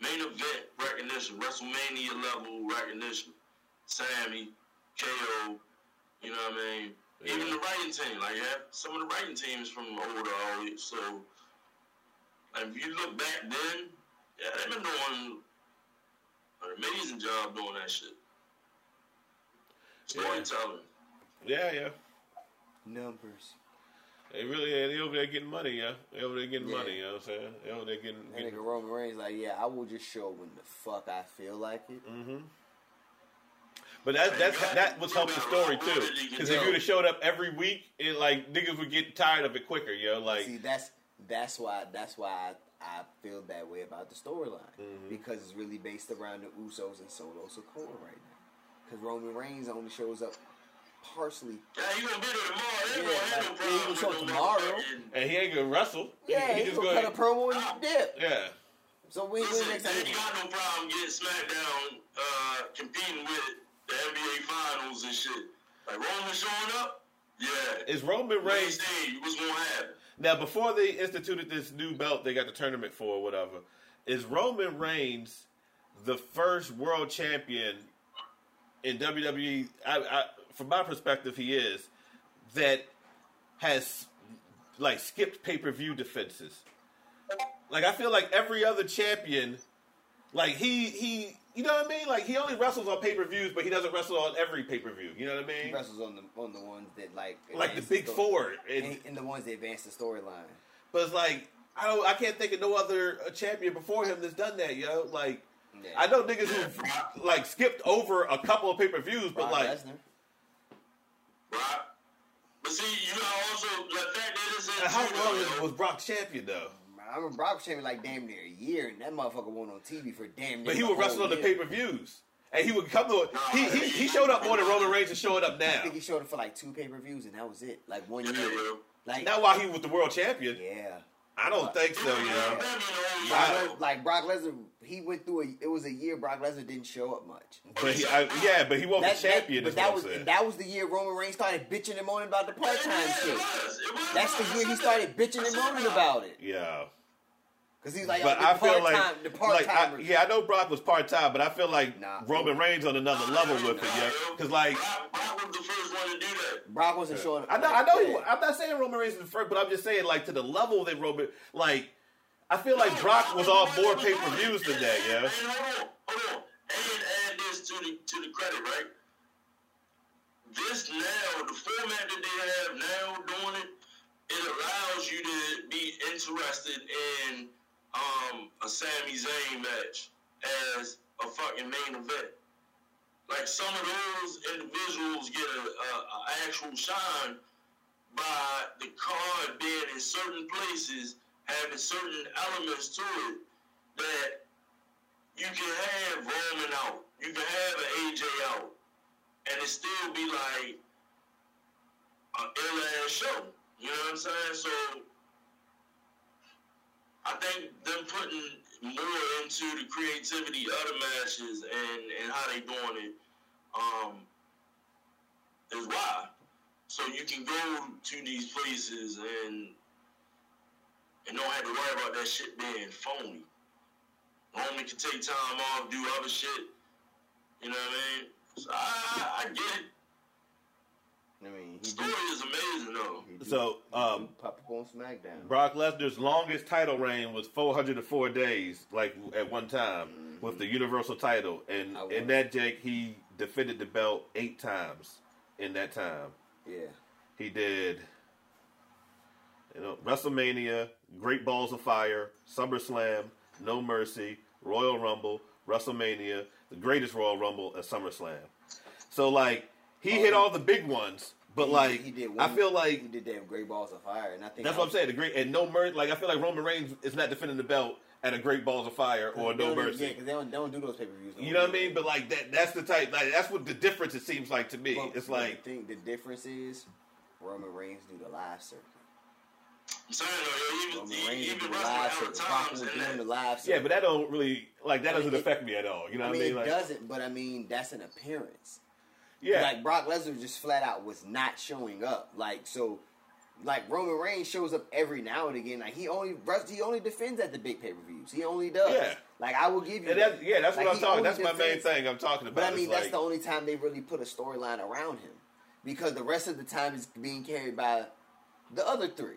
main event recognition, WrestleMania level recognition. Sammy, K O, you know what I mean. Yeah. Even the writing team, like yeah, some of the writing teams from older always. So like, if you look back then, yeah, they've been doing an amazing job doing that shit. Storytelling. Yeah, yeah. Numbers. They really, yeah, they over there getting money, yeah. They over there getting yeah. money, you know what I'm saying? They over there getting. And getting... nigga Roman Reigns, like, yeah, I will just show when the fuck I feel like it. Mm-hmm. But that, that's that's that was helping the story too, because if you'd have showed up every week, it like niggas would get tired of it quicker, yo. Like, see, that's that's why that's why I, I feel that way about the storyline mm-hmm. because it's really based around the Usos and Solo Sikoa right now. Because Roman Reigns only shows up partially. Yeah, he gonna be there tomorrow. Yeah, like, he ain't gonna show tomorrow, and he ain't gonna wrestle. Yeah, he, he, he just gonna cut a promo and he dip. Yeah. So we ain't got no problem getting SmackDown uh, competing with the N B A Finals and shit. Like, Roman showing up? Yeah. Is Roman Reigns... what's going to happen? Now, before they instituted this new belt they got the tournament for or whatever, is Roman Reigns the first world champion in W W E? I, I, from my perspective, he is. That has, like, skipped pay-per-view defenses. Like, I feel like every other champion... Like, he, he, you know what I mean? Like, he only wrestles on pay-per-views, but he doesn't wrestle on every pay-per-view. You know what I mean? He wrestles on the on the ones that, like... Like the big the four. And, and the ones that advance the storyline. But it's like, I don't, I can't think of no other champion before him that's done that, yo. Like, yeah. I know niggas who, like, skipped over a couple of pay-per-views, but, Brock like... Lesnar. Brock. But see, you know, also, the fact that it's... And how long was, was Brock champion, though? I remember Brock was champion like damn near a year, and that motherfucker went on T V for damn near. But he would wrestle on the pay per views, and he would come to. He he he showed up more than Roman Reigns is showing up now. I think he showed up for like two pay per views, and that was it. Like one year. Like not while he was the world champion. Yeah. I don't think so, you know. Yeah. Like Brock Lesnar, he went through a. It was a year Brock Lesnar didn't show up much. But he, I, yeah, but he wasn't that, champion. That, but that was and that was the year Roman Reigns started bitching and moaning about the part-time shit. That's the year he started bitching and moaning about it. Yeah. Because he's like, but oh, I feel like the part time. Like, yeah, I know Brock was part time, but I feel like nah, Roman Reigns on another level with it, yeah. Because like Brock, Brock was the first one to do that. Brock wasn't yeah. showing up. I know. I know. He, I'm not saying Roman Reigns is the first, but I'm just saying like to the level that Roman. Like, I feel like no, Brock was on more pay per views than that, yeah. And hold on, hold on, and add this to the to the credit, right? This now, the format that they have now doing it, it allows you to be interested in. Um, a Sami Zayn match as a fucking main event. Like some of those individuals get a, a, a actual shine by the card being in certain places, having certain elements to it that you can have Roman out, you can have an A J out, and it still be like an ill-ass show. You know what I'm saying? So I think them putting more into the creativity of the matches and, and how they doing it um, is why. So you can go to these places and and don't have to worry about that shit being phony. Roman can take time off, do other shit. You know what I mean? So I, I get it. I mean, the story did. Is amazing, though. Do, so, um, pop up on SmackDown. Brock Lesnar's longest title reign was four hundred four days, like at one time, mm-hmm. with the Universal title. And in that, Jake, he defended the belt eight times in that time. Yeah. He did, you know, WrestleMania, Great Balls of Fire, SummerSlam, No Mercy, Royal Rumble, WrestleMania, the greatest Royal Rumble, and SummerSlam. So, like, He oh, hit all the big ones, but he, like he did one, I feel like he did damn Great Balls of Fire, and I think that's I was, what I'm saying. The great and No Mercy, like I feel like Roman Reigns is not defending the belt at a Great Balls of Fire or No Mercy, yeah, because they don't, they don't do those pay per views. You know what I mean? But like that—that's the type. Like that's what the difference it seems like to me. Well, it's like I think the difference is Roman Reigns do the live circuit. I'm sorry, no, Roman Reigns he, he do the live circuit. Brock was doing the live circuit. Yeah, but that don't really like that I mean, doesn't it, affect me at all. You know I mean, what I mean? It like, doesn't, but I mean that's an appearance. Yeah. Like Brock Lesnar just flat out was not showing up. Like so like Roman Reigns shows up every now and again. Like he only he only defends at the big pay per views. He only does. Yeah. Like I will give you. And that's, that. Yeah, that's like, what I'm talking. That's defends. My main thing I'm talking about. But I mean, it's that's like, the only time they really put a storyline around him, because the rest of the time is being carried by the other three.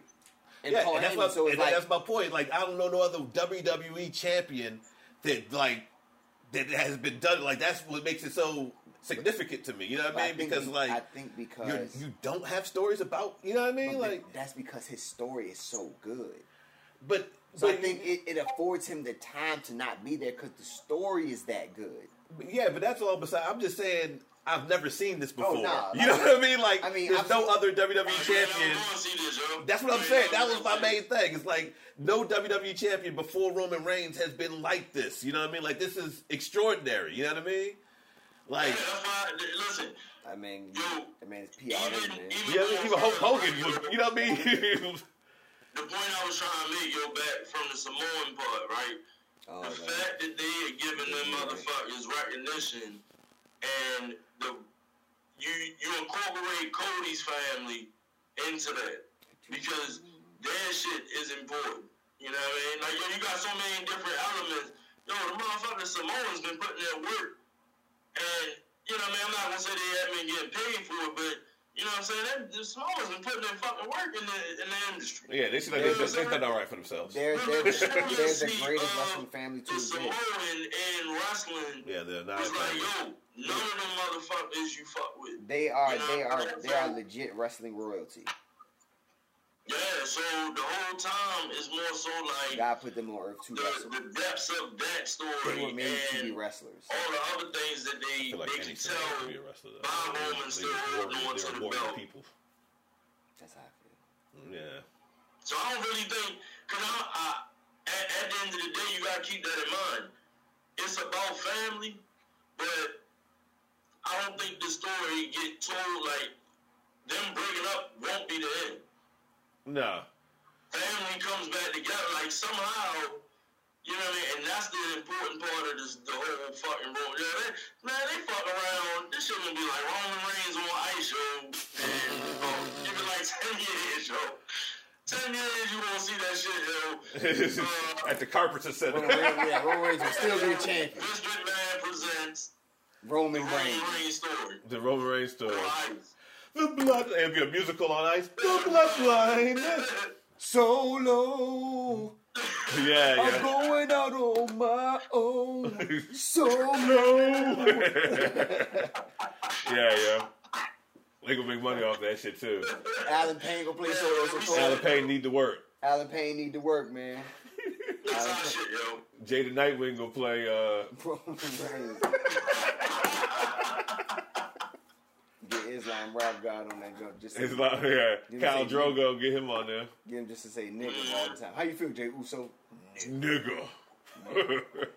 And yeah, Paul and that's, Heyman, my, so and like, that's my point. Like I don't know no other W W E champion that like that has been done. Like that's what makes it so significant to me, you know what I mean? I because he, like, I think because you don't have stories about, you know what I mean? Like that's because his story is so good. But so but, I think it, it affords him the time to not be there because the story is that good. But yeah, but that's all. Besides, I'm just saying I've never seen this before. Oh, nah, you know like, what I mean? Like, I mean, there's I've no seen, other W W E champion. That's what I'm saying. That was my main thing. It's like no W W E champion before Roman Reigns has been like this. You know what I mean? Like this is extraordinary. You know what I mean? Like, yeah, listen. I mean, yo, I mean, it's P R, even, man. Even, yeah, even Hulk Hogan, you know what I mean? The point I was trying to lead you back from the Samoan part, right? Oh, the man. fact that they are giving yeah, them motherfuckers right. recognition, and the you you incorporate Cody's family into that because their shit is important. You know what I mean? Like, yo, you got so many different elements. Yo, the motherfucking Samoans been putting in work. And, you know what I mean, I'm not going to say they haven't been getting paid for it, but, you know what I'm saying, that, the Samoans been putting their fucking work in the, in the industry. Yeah, they seem like they've done they, they all right for themselves. They're, they're, they're, they're the greatest wrestling family to this. The Samoan and wrestling yeah, they're not is like, yo, none of them motherfuckers you fuck with. They are, you know, they are, they are legit wrestling royalty. Yeah, so the whole time is more so like God put them on earth to wrestle. The depths of that story they were made and to be wrestlers. All the other things that they like they can tell Bob Holman's still holding on to the belt. People. That's how I feel. Yeah. So I don't really think, because I, I, at, at the end of the day, you gotta keep that in mind. It's about family, but I don't think the story get told like them breaking up won't be the end. No. Family comes back together, like, somehow, you know what I mean? And that's the important part of this, the whole fucking role. Yeah, they, man, they fuck around. This shit gonna be like Roman Reigns on ice, yo. And, oh, give it like ten years, yo. ten years, you won't see that shit, yo. Uh, At the Carpenter Center. Roman Reigns, yeah, Roman Reigns will still be a champion. Vince McMahon presents Roman Reigns. Reigns story. The Roman Reigns story. The blood, it'll be a musical on ice. The bloodline, solo. Yeah, yeah. I'm going out on my own, solo. Yeah, yeah. They gonna make money off that shit too. Alan Payne gonna play solo. So Alan Payne need to work. Alan Payne need to work, man. Jada Nightwing gonna play. Uh... Get Islam rap god on that joke. Just say, Islam, yeah. Khal Drogo, get him on there. Get him just to say nigga all the time. How you feel, Jay Uso? Nigga. Nigga.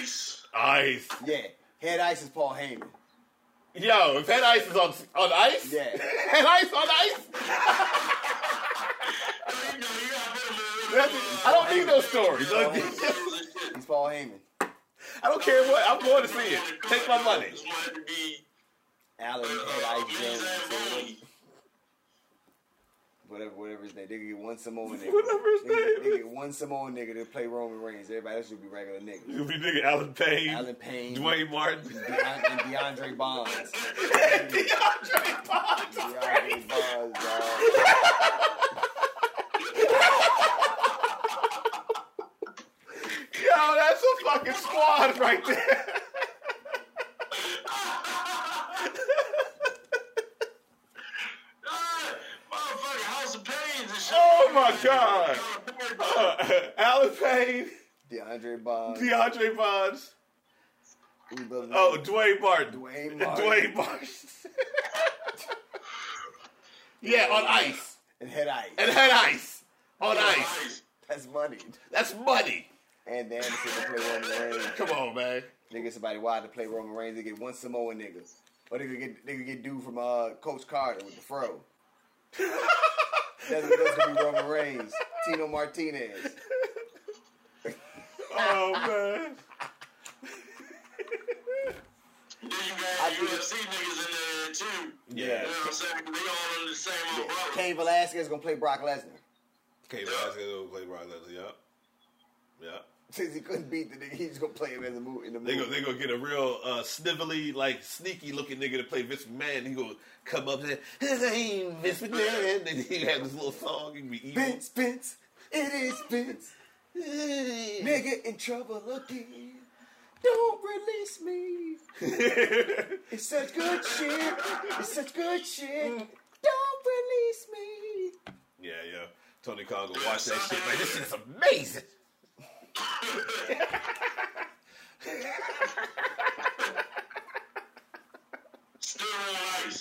Ice. Ice. Yeah. Head Ice is Paul Heyman. Yo, if Head Ice is on, on ice? Yeah. Head Ice on ice? I don't need those stories. He's Paul Heyman. I don't care what. I'm going to see it. Take my money. Alan Head Ice Jones. Whatever, whatever his name. They get one Samoan nigga. Whatever his name. They get one Samoan nigga to play Roman Reigns. Everybody else will be regular niggas. You'll be nigga Alan Payne. Alan Payne. Dwayne Martin. And, De- and DeAndre Bonds. And DeAndre Bonds. DeAndre Bonds, dog. Yo, that's a fucking squad right there. Motherfucking House of Pains and shit. Oh my god. Uh, Alan Payne. DeAndre Bonds. DeAndre Bonds. Oh, Dwayne Martin. Dwayne Martin. Dwayne Martin. Yeah, on ice. And Head Ice. And Head Ice. On ice. That's money. That's money. And then to play Roman Reigns. Come on, man. They get somebody wild to play Roman Reigns. They get one Samoan nigga. Or they could get they could get dude from uh, Coach Carter with the fro. That's gonna be Roman Reigns. Tino Martinez. Oh man. Then you got U F C niggas in there too. Yeah. You know what I'm saying? They all under the same umbrella. Yeah. Cain Velasquez is going to play Brock Lesnar. Cain Velasquez is going to play Brock Lesnar, yep. Yep. Since he couldn't beat the nigga, he's going to play him as a movie. In the movie. They're going to get a real uh, snivelly, like, sneaky-looking nigga to play Vince McMahon. He's going to come up and say, his name Vince McMahon. And then he have this little song. He'd be evil. Vince, Vince. It is Vince. Nigga in trouble again. Don't release me. It's such good shit. It's such good shit. Don't release me. Yeah, yeah. Tony Khan will watch that shit. Man, this shit is amazing. Still on ice.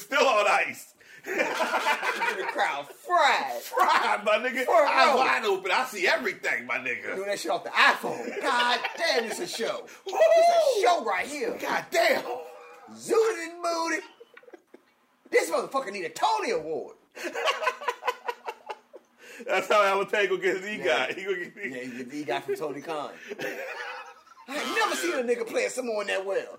Still on ice. The crowd fried. Fried, my nigga. I'm wide open. I see everything, my nigga. Doing that shit off the iPhone. God damn, it's a show. Woo! It's a show right here. God damn. Zooted and mooted. This motherfucker need a Tony Award. That's how Alatango gets he got. He gonna get yeah, he gets he got from Tony Khan. I ain't never seen a nigga play someone that well.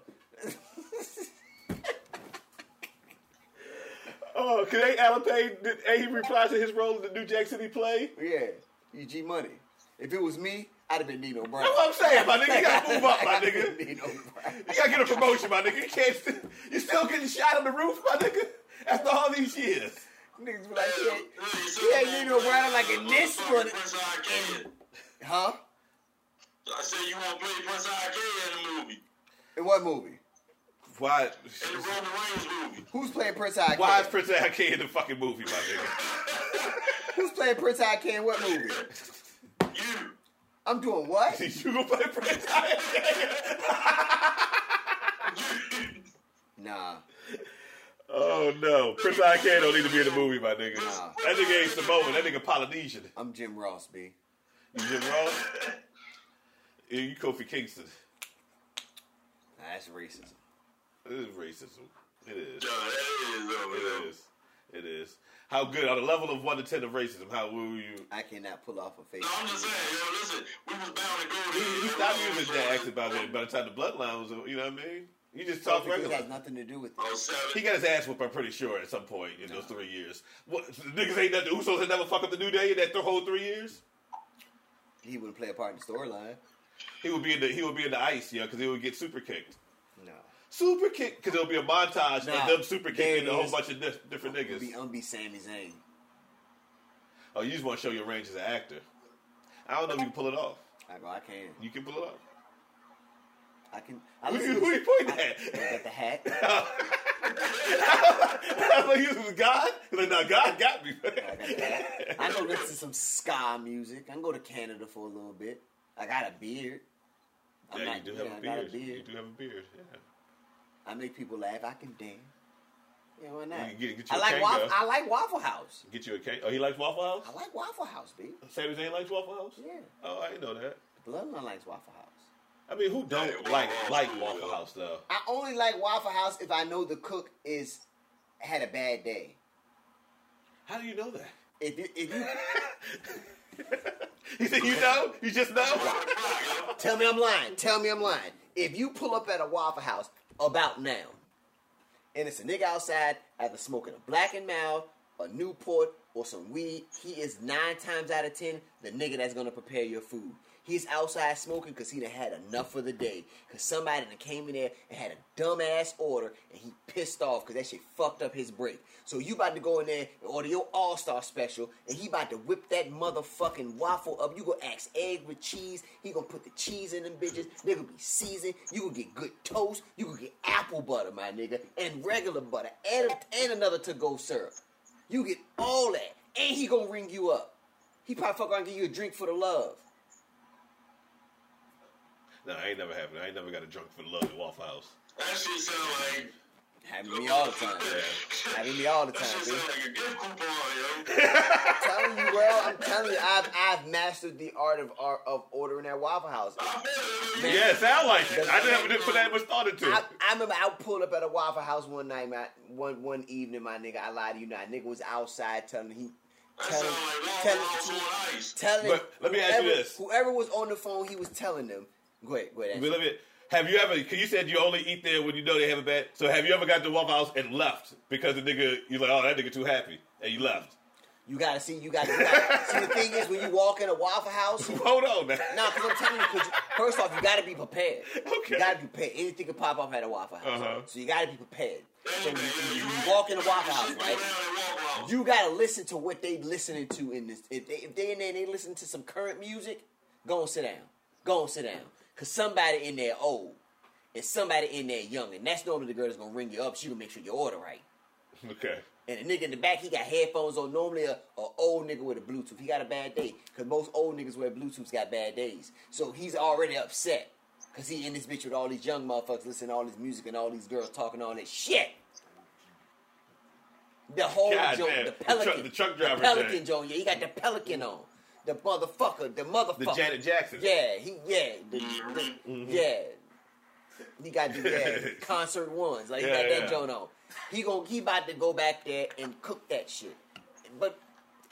Oh, can they allocate? Did he reply to his role in the New Jack City play? Yeah, E G Money. If it was me, I'd have been Nino Brown. That's what I'm saying, my nigga. You gotta move up, my nigga. Nino Brown. You gotta get a promotion, my nigga. You can't. You still getting shot on the roof, my nigga. After all these years, niggas be like, yeah, yeah, yeah Nino Brown like in this one. Huh? I said you won't play Prince Ikea in a movie. In what movie? Why? In the Roman Reigns movie. Who's playing Prince Ikea? Why is Prince Ikea in the fucking movie, my nigga? Who's playing Prince Ikea in what movie? You. I'm doing what? You gonna play Prince Ikea? Nah. Oh no, Prince Ikea don't need to be in the movie, my nigga. Nah. That nigga ain't Samoan. That nigga Polynesian. I'm Jim Ross, B. You Jim Ross? Yeah, you Kofi Kingston. Nah, that's racism. It is racism. It is. It is. It is. How good on a level of one to ten of racism? How will you? I cannot pull off a face. No, I'm just saying, yo, listen, we was bound to go. He, he stopped using that accent by the by the time the bloodline was. You know what I mean? You just talk regular. It has nothing to do with this. He got his ass whooped, I'm pretty sure, at some point in no. those three years. What niggas ain't nothing. Usos had never fuck up the New Day in that th- whole three years. He wouldn't play a part in the storyline. He would be in the he would be in the ice, yeah, because he would get super kicked. No. Super kick, because there'll be a montage nah, of them super kicking a whole bunch of dif- different niggas. Be, I'm be Sami Zayn. Oh, you just want to show your range as an actor. I don't know if you can pull it off. I go, I can. You can pull it off. I can. I who, who are you pointing at? I got the hat. I was like, you was God? He's like, no, God got me. I got the hat. I go listen to some ska music. I can go to Canada for a little bit. I got a beard. I'm yeah, not, you do yeah, have a beard. I got a beard. You do have a beard, yeah. I make people laugh. I can dance. Yeah, why not? You get, get you I, like waffle, I like Waffle House. Get you a cake? Oh, he likes Waffle House? I like Waffle House, B. Sammy Zayn likes Waffle House? Yeah. Oh, I didn't know that. Bloodline likes Waffle House. I mean, who don't like like Waffle House, though? I only like Waffle House if I know the cook is had a bad day. How do you know that? If you... If you he said, you know? You just know? Tell me I'm lying. Tell me I'm lying. If you pull up at a Waffle House... about now. And it's a nigga outside either smoking a Black and Mild, a Newport, or some weed. He is nine times out of ten the nigga that's going to prepare your food. He's outside smoking because he done had enough for the day. Because somebody done came in there and had a dumbass order and he pissed off because that shit fucked up his break. So you about to go in there and order your all-star special and he about to whip that motherfucking waffle up. You gonna ask egg with cheese. He gonna put the cheese in them bitches. They gonna be seasoned. You gonna get good toast. You gonna get apple butter, my nigga, and regular butter and, and another to-go syrup. You get all that. And he gonna ring you up. He probably fucking gonna give you a drink for the love. No, I ain't never happened. I ain't never got a drunk for the love at Waffle House. That shit sound like... Having me all the time, yeah. Having me all the time, that shit sound like a gift coupon, yo. I'm telling you, bro. I'm telling you, I've I've mastered the art of art of ordering at Waffle House. Man, yeah, it sound like it. I didn't have to put that much thought into it. I, I remember I pulled up at a Waffle House one night, my, one one evening, my nigga. I lied to you not. Nigga was outside telling he... Tell him, tell him, tell him, but let me whoever, ask you this. Whoever was on the phone, he was telling them. Go ahead, go ahead. But let me, Have you ever, because you said you only eat there when you know they have a bad, so have you ever got to Waffle House and left because the nigga, you're like, oh, that nigga too happy, and you left? You gotta see, you gotta, you gotta see, the thing is, when you walk in a Waffle House, hold on now. Nah, because I'm telling you, because first off, you gotta be prepared. Okay. You gotta be prepared. Anything can pop off at a Waffle House. Uh-huh. So you gotta be prepared. So you, you walk in a Waffle House, right? You gotta listen to what they listening to in this. If they, if they in there and they listen to some current music, go and sit down. Go and sit down. Because somebody in there old and somebody in there young. And that's the only the girl that's gonna ring you up. She gonna make sure you order right. Okay. And the nigga in the back, he got headphones on. Normally a, a old nigga with a Bluetooth. He got a bad day. Because most old niggas wear Bluetooths got bad days. So he's already upset. Because he in this bitch with all these young motherfuckers listening to all this music and all these girls talking all that shit. The whole joke, the Pelican. The truck, the truck driver. The Pelican joke, yeah. He got the Pelican on. The motherfucker, the motherfucker. The Janet Jackson. Yeah, he, yeah. The, the, mm-hmm. Yeah. He got the yeah, concert ones. Like, he yeah, got that yeah. joint on. He gonna he about to go back there and cook that shit, but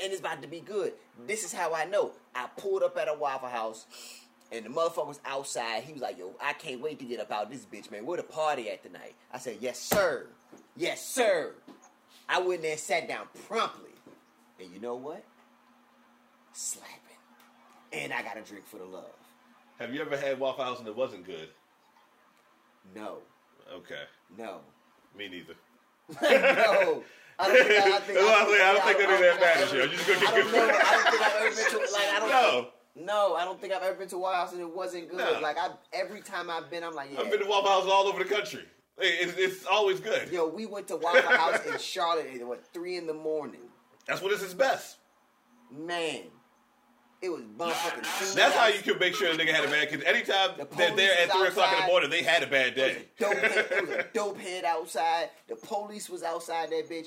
and it's about to be good. This is how I know. I pulled up at a Waffle House, and the motherfucker was outside. He was like, "Yo, I can't wait to get up out this bitch, man. Where the party at tonight?" I said, "Yes, sir. Yes, sir." I went there and sat down promptly, and you know what? Slapping, and I got a drink for the love. Have you ever had Waffle House and it wasn't good? No. Okay. No. Me neither. No. I don't think I, I think, I think, I don't think any of that matters. You're just gonna get good. I don't think I've ever been to like I don't No. Think, no, I don't think I've ever been to Waffle House and it wasn't good. No. Like I every time I've been, I'm like, yeah. I've been to Waffle House all over the country. It's, it's always good. Yo, we went to Waffle House in Charlotte at what three in the morning. That's when it's its best. Man. It was motherfucking food. That's how you can make sure a nigga had a bad kid. Anytime the they're there at three o'clock in the morning, they had a bad day. It was a dope head, it was a dope head outside. The police was outside that bitch.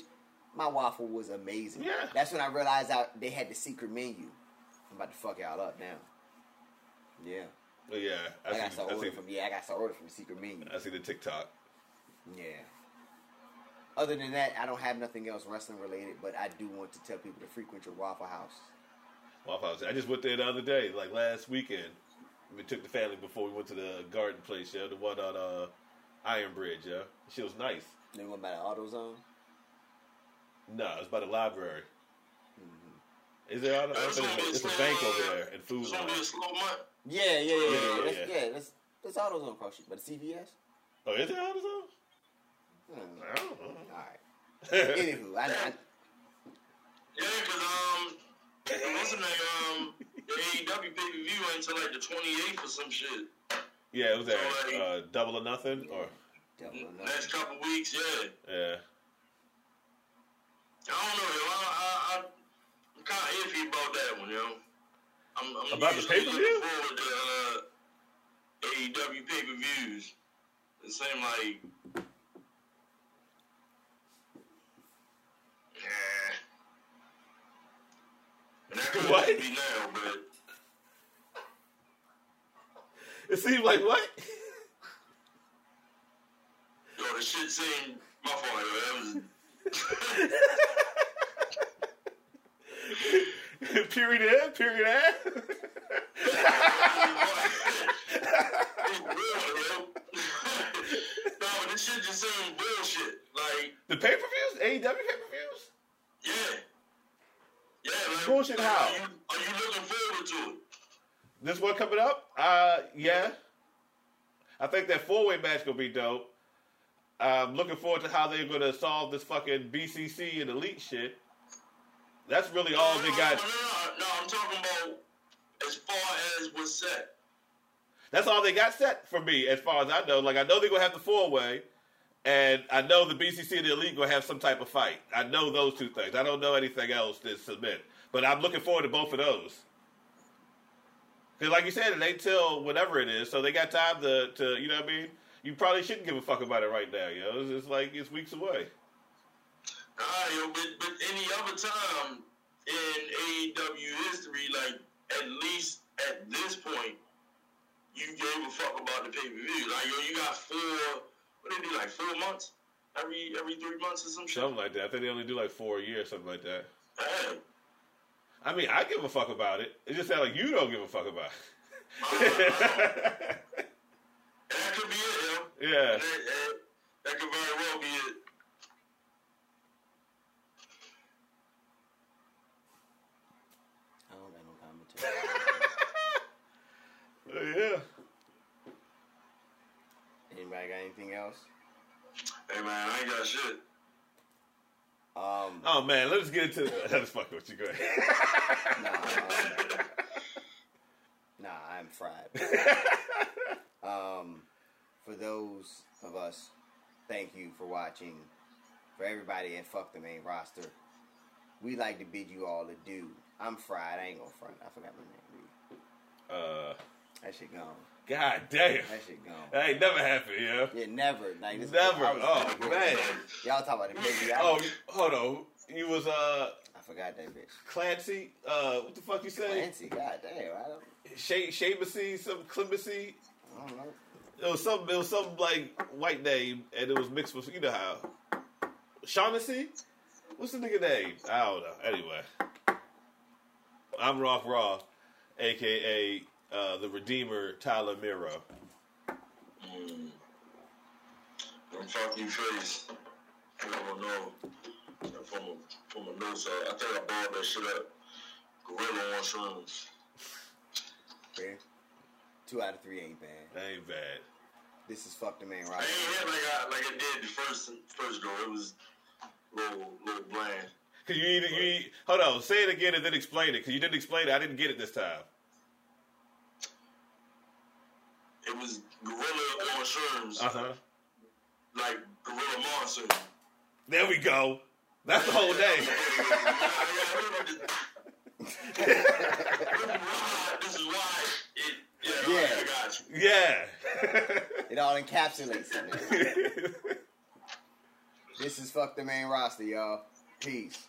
My waffle was amazing. Yeah. That's when I realized I, they had the secret menu. I'm about to fuck y'all up now. Yeah. Yeah. I, I got some order from yeah, I got some order from the secret menu. I see the TikTok. Yeah. Other than that, I don't have nothing else wrestling related, but I do want to tell people to frequent your Waffle House. I just went there the other day, like last weekend. We took the family before we went to the garden place, yeah, the one on uh, Iron Bridge, yeah. She was nice. They went by the AutoZone? No, it was by the library. Mm-hmm. Is there? I don't think it's a bank over there and food. Yeah, yeah, yeah, yeah, yeah, yeah. That's, yeah. yeah that's, that's AutoZone across the street, but the C V S. Oh, is there AutoZone? Hmm. I don't know. All right. Anywho, I. I yeah, because um. And wasn't like, um, the A E W pay-per-view until like the twenty-eighth or some shit. Yeah, it was that so, like, uh, Double or Nothing? Yeah. Or Double or Nothing. Last couple weeks, yeah. Yeah. I don't know, yo. I, I, I, I'm kind of iffy about that one, yo. I'm, I'm about the pay-per-view? Looking forward to uh, A E W pay-per-views. It seemed like... Yeah. What? It seemed like what? Yo, the shit seemed my fault. That was period. Air, period. Air. No, this shit just seemed bullshit. Like the pay per views, A E W pay per views. Yeah. Yeah, like, bullshit how? Are you, are you looking forward to it? This one coming up? Uh, yeah. I think that four-way match gonna be dope. I'm looking forward to how they're gonna solve this fucking B C C and Elite shit. That's really no, all no, they no, got. No, no, no, I'm talking about as far as what's set. That's all they got set for me, as far as I know. Like, I know they're gonna have the four-way. And I know the B C C and the Elite gonna have some type of fight. I know those two things. I don't know anything else to submit. But I'm looking forward to both of those. Because like you said, it ain't till whenever it is. So they got time to, to, you know what I mean? You probably shouldn't give a fuck about it right now, yo. It's just like, it's weeks away. All right, yo, but, but any other time in A E W history, like, at least at this point, you gave a fuck about the pay-per-view. Like, yo, you got four... What they do, like four months? Every every three months or some shit? Something like that. I think they only do like four a year or something like that. Hey. I mean, I give a fuck about it. It just sounds like you don't give a fuck about it. Uh, I, I, I, that could could be it, yo. Yeah. That, that, that could very well be it. I don't got no commentary. Yeah. Anybody got anything else? Hey, man, I ain't got shit. Um, oh, man, let's get into the... Let's fuck with you. Go ahead. Nah, um, nah, I'm fried. um, for those of us, thank you for watching. For everybody at Fuck the Main Roster, we'd like to bid you all adieu. I'm fried. I ain't gonna front. I forgot my name. Uh, that shit gone. God damn. That shit gone. That ain't never happened, yeah. Yeah, never. Like, this never. Oh, man. Y'all talk about the baby. Oh, hold on. You was, uh... I forgot that bitch. Clancy? Uh, what the fuck you say? Clancy, god damn. I don't... Shay, Shabacy, some Clemency? I don't know. It was some, it was some, like, white name, and it was mixed with, you know how. Shaughnessy? What's the nigga name? I don't know. Anyway. I'm Rock Raw, a k a. Uh, the Redeemer, Tyler Miro. Mm. Don't fuck you face. I don't know. From a, from a nose, I think I bought that shit up. Gorilla on shrooms. Okay. Two out of three ain't bad. That ain't bad. This is Fuck the Main Roster. I ain't hit like I, like I did the first, first go. It was a little, little bland. Cause you need, you need, hold on, say it again and then explain it. Because you didn't explain it. I didn't get it this time. It was gorilla on shrooms. Uh-huh. Like gorilla monster. There we go. That's the whole day. This is why it, you know, yeah. I got you. Yeah. It all encapsulates it. This is Fuck the Main Roster, y'all. Peace.